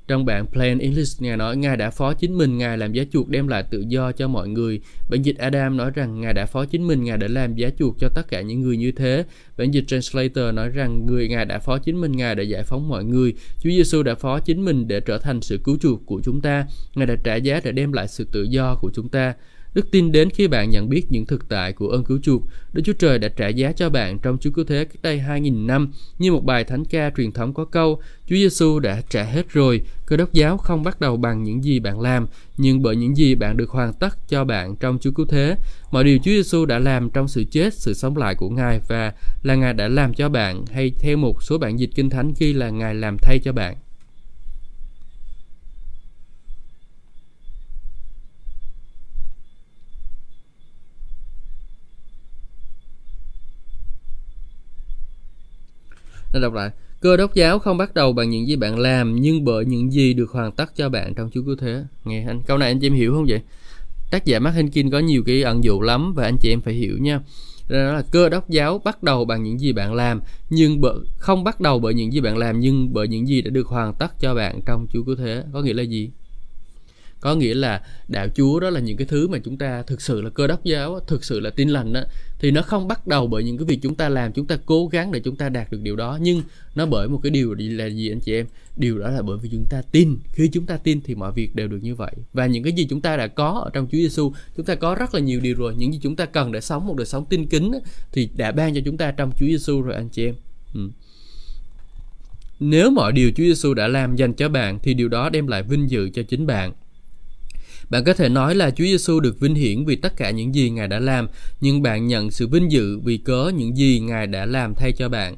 Trong bản Plain English Ngài nói Ngài đã phó chính mình Ngài làm giá chuộc đem lại tự do cho mọi người. Bản dịch Adam nói rằng Ngài đã phó chính mình Ngài để làm giá chuộc cho tất cả những người như thế. Bản dịch Translator nói rằng người Ngài đã phó chính mình Ngài để giải phóng mọi người. Chúa Giêsu đã phó chính mình để trở thành sự cứu chuộc của chúng ta. Ngài đã trả giá để đem lại sự tự do của chúng ta. Đức tin đến khi bạn nhận biết những thực tại của ơn cứu chuộc. Đức Chúa Trời đã trả giá cho bạn trong Chúa Cứu Thế cách đây hai nghìn năm. Như một bài thánh ca truyền thống có câu, Chúa Giêsu đã trả hết rồi. Cơ đốc giáo không bắt đầu bằng những gì bạn làm, nhưng bởi những gì bạn được hoàn tất cho bạn trong Chúa Cứu Thế. Mọi điều Chúa Giêsu đã làm trong sự chết, sự sống lại của Ngài và là Ngài đã làm cho bạn, hay theo một số bản dịch Kinh Thánh ghi là Ngài làm thay cho bạn. Nên đọc lại, Cơ đốc giáo không bắt đầu bằng những gì bạn làm, nhưng bởi những gì được hoàn tất cho bạn trong Chúa Cứu Thế. Nghe anh, câu này anh chị em hiểu không vậy? Tác giả Mark Hankin có nhiều cái ẩn dụ lắm và anh chị em phải hiểu nha. Đó là Cơ đốc giáo bắt đầu bằng những gì bạn làm, nhưng bởi, không bắt đầu bởi những gì bạn làm, nhưng bởi những gì đã được hoàn tất cho bạn trong Chúa Cứu Thế. Có nghĩa là gì? Có nghĩa là đạo Chúa đó là những cái thứ mà chúng ta thực sự là Cơ đốc giáo, thực sự là tin lành đó, thì nó không bắt đầu bởi những cái việc chúng ta làm, chúng ta cố gắng để chúng ta đạt được điều đó, nhưng nó bởi một cái điều là gì anh chị em? Điều đó là bởi vì chúng ta tin. Khi chúng ta tin thì mọi việc đều được như vậy. Và những cái gì chúng ta đã có ở trong Chúa Giêsu, chúng ta có rất là nhiều điều rồi. Những gì chúng ta cần để sống một đời sống tin kính đó, thì đã ban cho chúng ta trong Chúa Giêsu rồi anh chị em. Ừ. Nếu mọi điều Chúa Giêsu đã làm dành cho bạn thì điều đó đem lại vinh dự cho chính bạn. Bạn có thể nói là Chúa Giêsu được vinh hiển vì tất cả những gì Ngài đã làm, nhưng bạn nhận sự vinh dự vì cớ những gì Ngài đã làm thay cho bạn.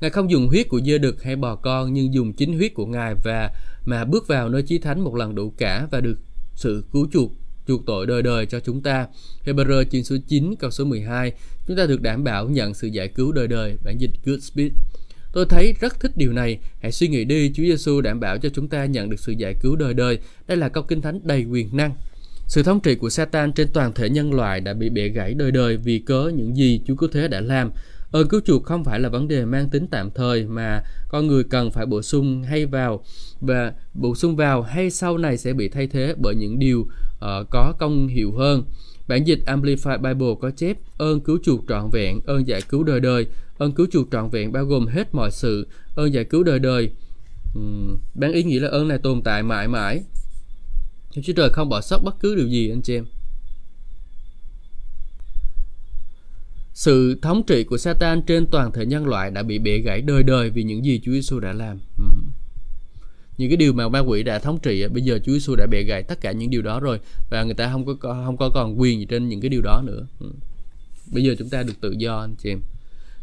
Ngài không dùng huyết của dê đực hay bò con, nhưng dùng chính huyết của Ngài và mà bước vào nơi chí thánh một lần đủ cả và được sự cứu chuộc, chuộc tội đời đời cho chúng ta. Hebrew chương số chín câu số mười hai, chúng ta được đảm bảo nhận sự giải cứu đời đời, bản dịch Good Speed. Tôi thấy rất thích điều này. Hãy suy nghĩ đi, Chúa Giêsu đảm bảo cho chúng ta nhận được sự giải cứu đời đời. Đây là câu Kinh Thánh đầy quyền năng. Sự thống trị của Satan trên toàn thể nhân loại đã bị bẻ gãy đời đời vì cớ những gì Chúa Cứu Thế đã làm. Ơn cứu chuộc không phải là vấn đề mang tính tạm thời mà con người cần phải bổ sung hay vào và bổ sung vào hay sau này sẽ bị thay thế bởi những điều uh, có công hiệu hơn. Bản dịch Amplified Bible có chép ơn cứu chuộc trọn vẹn, ơn giải cứu đời đời. Ơn cứu chuộc trọn vẹn bao gồm hết mọi sự. Ơn giải cứu đời đời uhm, bán ý nghĩa là ơn này tồn tại mãi mãi. Chúa Trời không bỏ sót bất cứ điều gì anh chị em. Sự thống trị của Satan trên toàn thể nhân loại đã bị bẻ gãy đời đời vì những gì Chúa Giêsu đã làm. uhm. Những cái điều mà ma quỷ đã thống trị, bây giờ Chúa Giêsu đã bẻ gãy tất cả những điều đó rồi và người ta không có không có còn quyền gì trên những cái điều đó nữa. uhm. Bây giờ chúng ta được tự do anh chị em.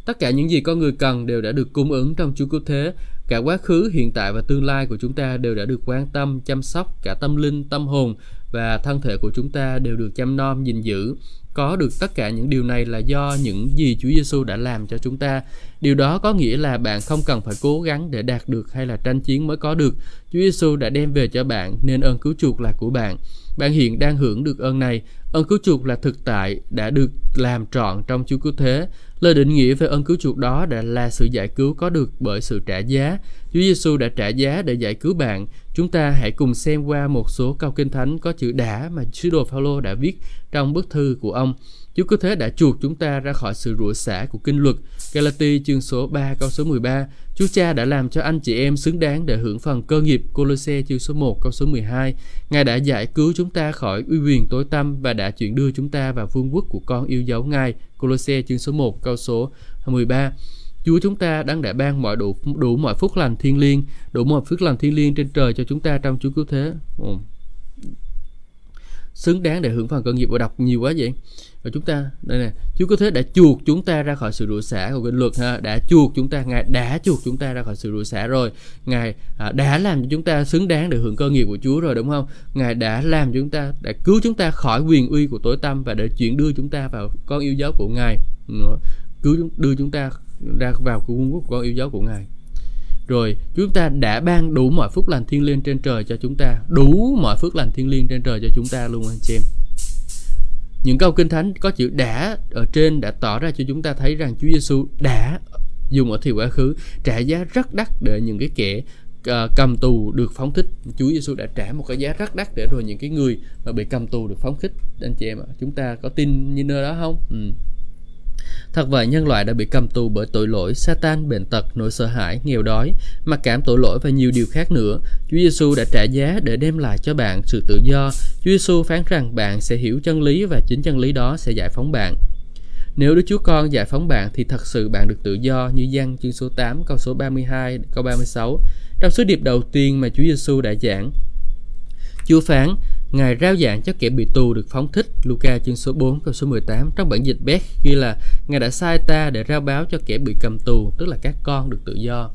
Tất cả những gì con người cần đều đã được cung ứng trong Chúa Cứu Thế. Cả quá khứ, hiện tại và tương lai của chúng ta đều đã được quan tâm, chăm sóc. Cả tâm linh, tâm hồn và thân thể của chúng ta đều được chăm nom, gìn giữ. Có được tất cả những điều này là do những gì Chúa Giêsu đã làm cho chúng ta. Điều đó có nghĩa là bạn không cần phải cố gắng để đạt được hay là tranh chiến mới có được. Chúa Giêsu đã đem về cho bạn nên ơn cứu chuộc là của bạn. Bạn hiện đang hưởng được ơn này. Ơn cứu chuộc là thực tại đã được làm trọn trong Chúa Cứu Thế. Lời định nghĩa về ơn cứu chuộc đó đã là sự giải cứu có được bởi sự trả giá. Chúa Giêsu đã trả giá để giải cứu bạn. Chúng ta hãy cùng xem qua một số câu Kinh Thánh có chữ đã mà sứ đồ Phao-lô đã viết trong bức thư của ông. Chúa Cứu Thế đã chuộc chúng ta ra khỏi sự rủa xả của kinh luật. Galati chương số ba câu số mười ba. Chúa Cha đã làm cho anh chị em xứng đáng để hưởng phần cơ nghiệp. Cô-lô-se chương số một câu số mười hai. Ngài đã giải cứu chúng ta khỏi uy quyền tối tăm và đã chuyển đưa chúng ta vào vương quốc của con yêu dấu Ngài. Cô-lô-se chương số một câu số mười ba. Chúa chúng ta đang đã ban mọi đủ đủ mọi phúc lành thiêng liêng, đủ mọi phước lành thiêng liêng trên trời cho chúng ta trong Chúa Cứu Thế. Ồ. Xứng đáng để hưởng phần cơ nghiệp. Và đọc nhiều quá vậy. Và chúng ta đây này, Chúa Cứu Thế đã chuộc chúng ta ra khỏi sự rủa xả của kinh luật ha, đã chuộc chúng ta, Ngài đã chuộc chúng ta ra khỏi sự rủa xả rồi. Ngài à, đã làm cho chúng ta xứng đáng để hưởng cơ nghiệp của Chúa rồi đúng không? Ngài đã làm chúng ta, đã cứu chúng ta khỏi quyền uy của tối tăm và để chuyển đưa chúng ta vào con yêu dấu của Ngài. Cứu đưa chúng ta ra vào của vương quốc của con yêu dấu của Ngài. Rồi chúng ta đã ban đủ mọi phước lành thiêng liêng trên trời cho chúng ta, đủ mọi phước lành thiêng liêng trên trời cho chúng ta luôn anh chị em. Những câu Kinh Thánh có chữ đã ở trên đã tỏ ra cho chúng ta thấy rằng Chúa Giêsu đã dùng ở thời quá khứ trả giá rất đắt để những cái kẻ uh, cầm tù được phóng thích. Chúa Giêsu đã trả một cái giá rất đắt để rồi những cái người mà bị cầm tù được phóng thích. Anh chị em ạ, chúng ta có tin như nơi đó không? Ừ. Thật vậy, nhân loại đã bị cầm tù bởi tội lỗi, Satan, bệnh tật, nỗi sợ hãi, nghèo đói, mặc cảm tội lỗi và nhiều điều khác nữa. Chúa Giêsu đã trả giá để đem lại cho bạn sự tự do. Chúa Giêsu phán rằng bạn sẽ hiểu chân lý và chính chân lý đó sẽ giải phóng bạn. Nếu Đức Chúa Con giải phóng bạn thì thật sự bạn được tự do, như Giăng chương số tám câu số ba mươi hai, câu ba mươi sáu. Trong sứ điệp đầu tiên mà Chúa Giêsu đã giảng, Chúa phán Ngài rao giảng cho kẻ bị tù được phóng thích. Luca chương số bốn câu số mười tám. Trong bản dịch Beth ghi là Ngài đã sai ta để rao báo cho kẻ bị cầm tù, tức là các con được tự do.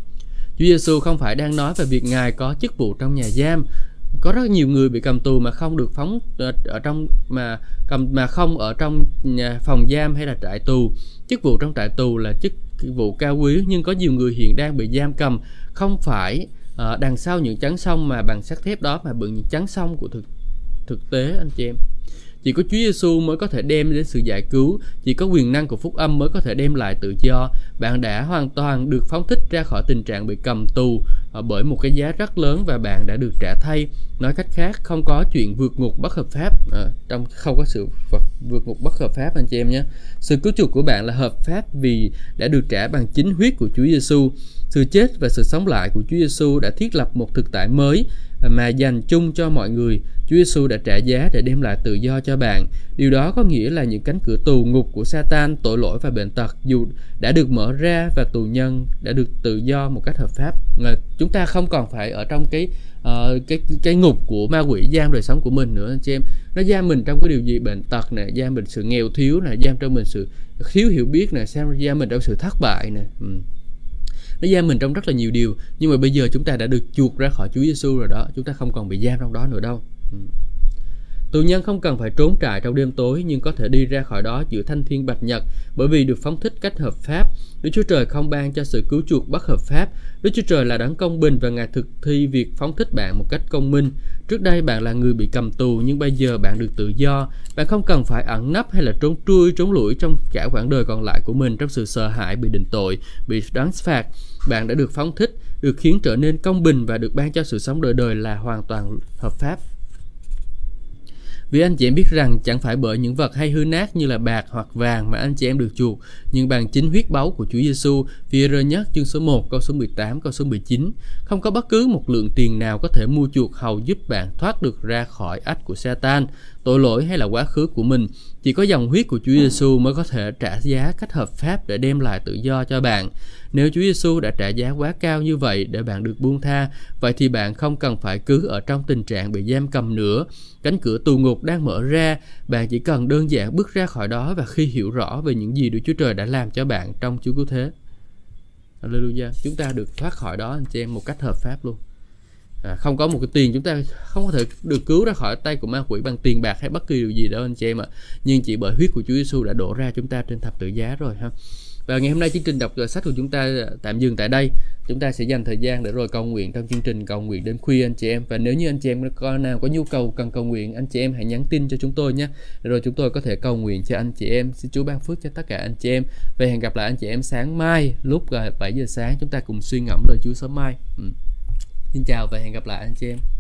Chúa Giêsu không phải đang nói về việc Ngài có chức vụ trong nhà giam. Có rất nhiều người bị cầm tù mà không được phóng ở trong mà cầm mà không ở trong nhà phòng giam hay là trại tù. Chức vụ trong trại tù là chức vụ cao quý, nhưng có nhiều người hiện đang bị giam cầm không phải à, đằng sau những chắn song mà bằng sắt thép đó, mà bằng những chắn song của thực thực tế anh chị em. Chỉ có Chúa Giêsu mới có thể đem đến sự giải cứu, chỉ có quyền năng của phúc âm mới có thể đem lại tự do. Bạn đã hoàn toàn được phóng thích ra khỏi tình trạng bị cầm tù bởi một cái giá rất lớn và bạn đã được trả thay. Nói cách khác, không có chuyện vượt ngục bất hợp pháp, à, trong không có sự vượt ngục bất hợp pháp anh chị em nhé. Sự cứu chuộc của bạn là hợp pháp vì đã được trả bằng chính huyết của Chúa Giêsu. Sự chết và sự sống lại của Chúa Giêsu đã thiết lập một thực tại mới mà dành chung cho mọi người. Chúa Giêsu đã trả giá để đem lại tự do cho bạn. Điều đó có nghĩa là những cánh cửa tù ngục của Satan, tội lỗi và bệnh tật dù đã được mở ra và tù nhân đã được tự do một cách hợp pháp. Chúng ta không còn phải ở trong cái uh, cái cái ngục của ma quỷ giam đời sống của mình nữa anh chị em. Nó giam mình trong cái điều gì? Bệnh tật nè, giam mình sự nghèo thiếu nè, giam trong mình sự thiếu hiểu biết nè, giam mình trong sự thất bại nè. Ừ. Nó giam mình trong rất là nhiều điều, nhưng mà bây giờ chúng ta đã được chuộc ra khỏi Chúa Giêsu rồi đó, chúng ta không còn bị giam trong đó nữa đâu. Ừ. Tù nhân không cần phải trốn trại trong đêm tối, nhưng có thể đi ra khỏi đó giữa thanh thiên bạch nhật, bởi vì được phóng thích cách hợp pháp. Đức Chúa Trời không ban cho sự cứu chuộc bất hợp pháp. Đức Chúa Trời là đấng công bình và Ngài thực thi việc phóng thích bạn một cách công minh. Trước đây bạn là người bị cầm tù, nhưng bây giờ bạn được tự do. Bạn không cần phải ẩn nấp hay là trốn trui, trốn lủi trong cả quãng đời còn lại của mình trong sự sợ hãi bị định tội, bị đoán phạt. Bạn đã được phóng thích, được khiến trở nên công bình và được ban cho sự sống đời đời là hoàn toàn hợp pháp. Vì anh chị em biết rằng chẳng phải bởi những vật hay hư nát như là bạc hoặc vàng mà anh chị em được chuộc, nhưng bằng chính huyết báu của Chúa Giêsu. Phi-e-rơ nhất chương số một, câu số mười tám, câu số mười chín. Không có bất cứ một lượng tiền nào có thể mua chuộc hầu giúp bạn thoát được ra khỏi ách của Satan, tội lỗi hay là quá khứ của mình. Chỉ có dòng huyết của Chúa Giêsu mới có thể trả giá cách hợp pháp để đem lại tự do cho bạn. Nếu Chúa Giêsu đã trả giá quá cao như vậy để bạn được buông tha, vậy thì bạn không cần phải cứ ở trong tình trạng bị giam cầm nữa. Cánh cửa tù ngục đang mở ra, bạn chỉ cần đơn giản bước ra khỏi đó và khi hiểu rõ về những gì Đức Chúa Trời đã làm cho bạn trong Chúa Cứu Thế. Hallelujah, chúng ta được thoát khỏi đó anh chị em một cách hợp pháp luôn. À, không có một cái tiền, chúng ta không có thể được cứu ra khỏi tay của ma quỷ bằng tiền bạc hay bất kỳ điều gì đó anh chị em ạ. À. Nhưng chỉ bởi huyết của Chúa Giêsu đã đổ ra chúng ta trên thập tự giá rồi ha. Và ngày hôm nay chương trình đọc sách của chúng ta tạm dừng tại đây. Chúng ta sẽ dành thời gian để rồi cầu nguyện trong chương trình cầu nguyện đêm khuya anh chị em. Và nếu như anh chị em có nào có nhu cầu cần cầu nguyện, anh chị em hãy nhắn tin cho chúng tôi nhé. Rồi chúng tôi có thể cầu nguyện cho anh chị em. Xin Chúa ban phước cho tất cả anh chị em. Và hẹn gặp lại anh chị em sáng mai lúc bảy giờ sáng, chúng ta cùng suy ngẫm lời Chúa sớm mai. Ừ. Xin chào và hẹn gặp lại anh chị em.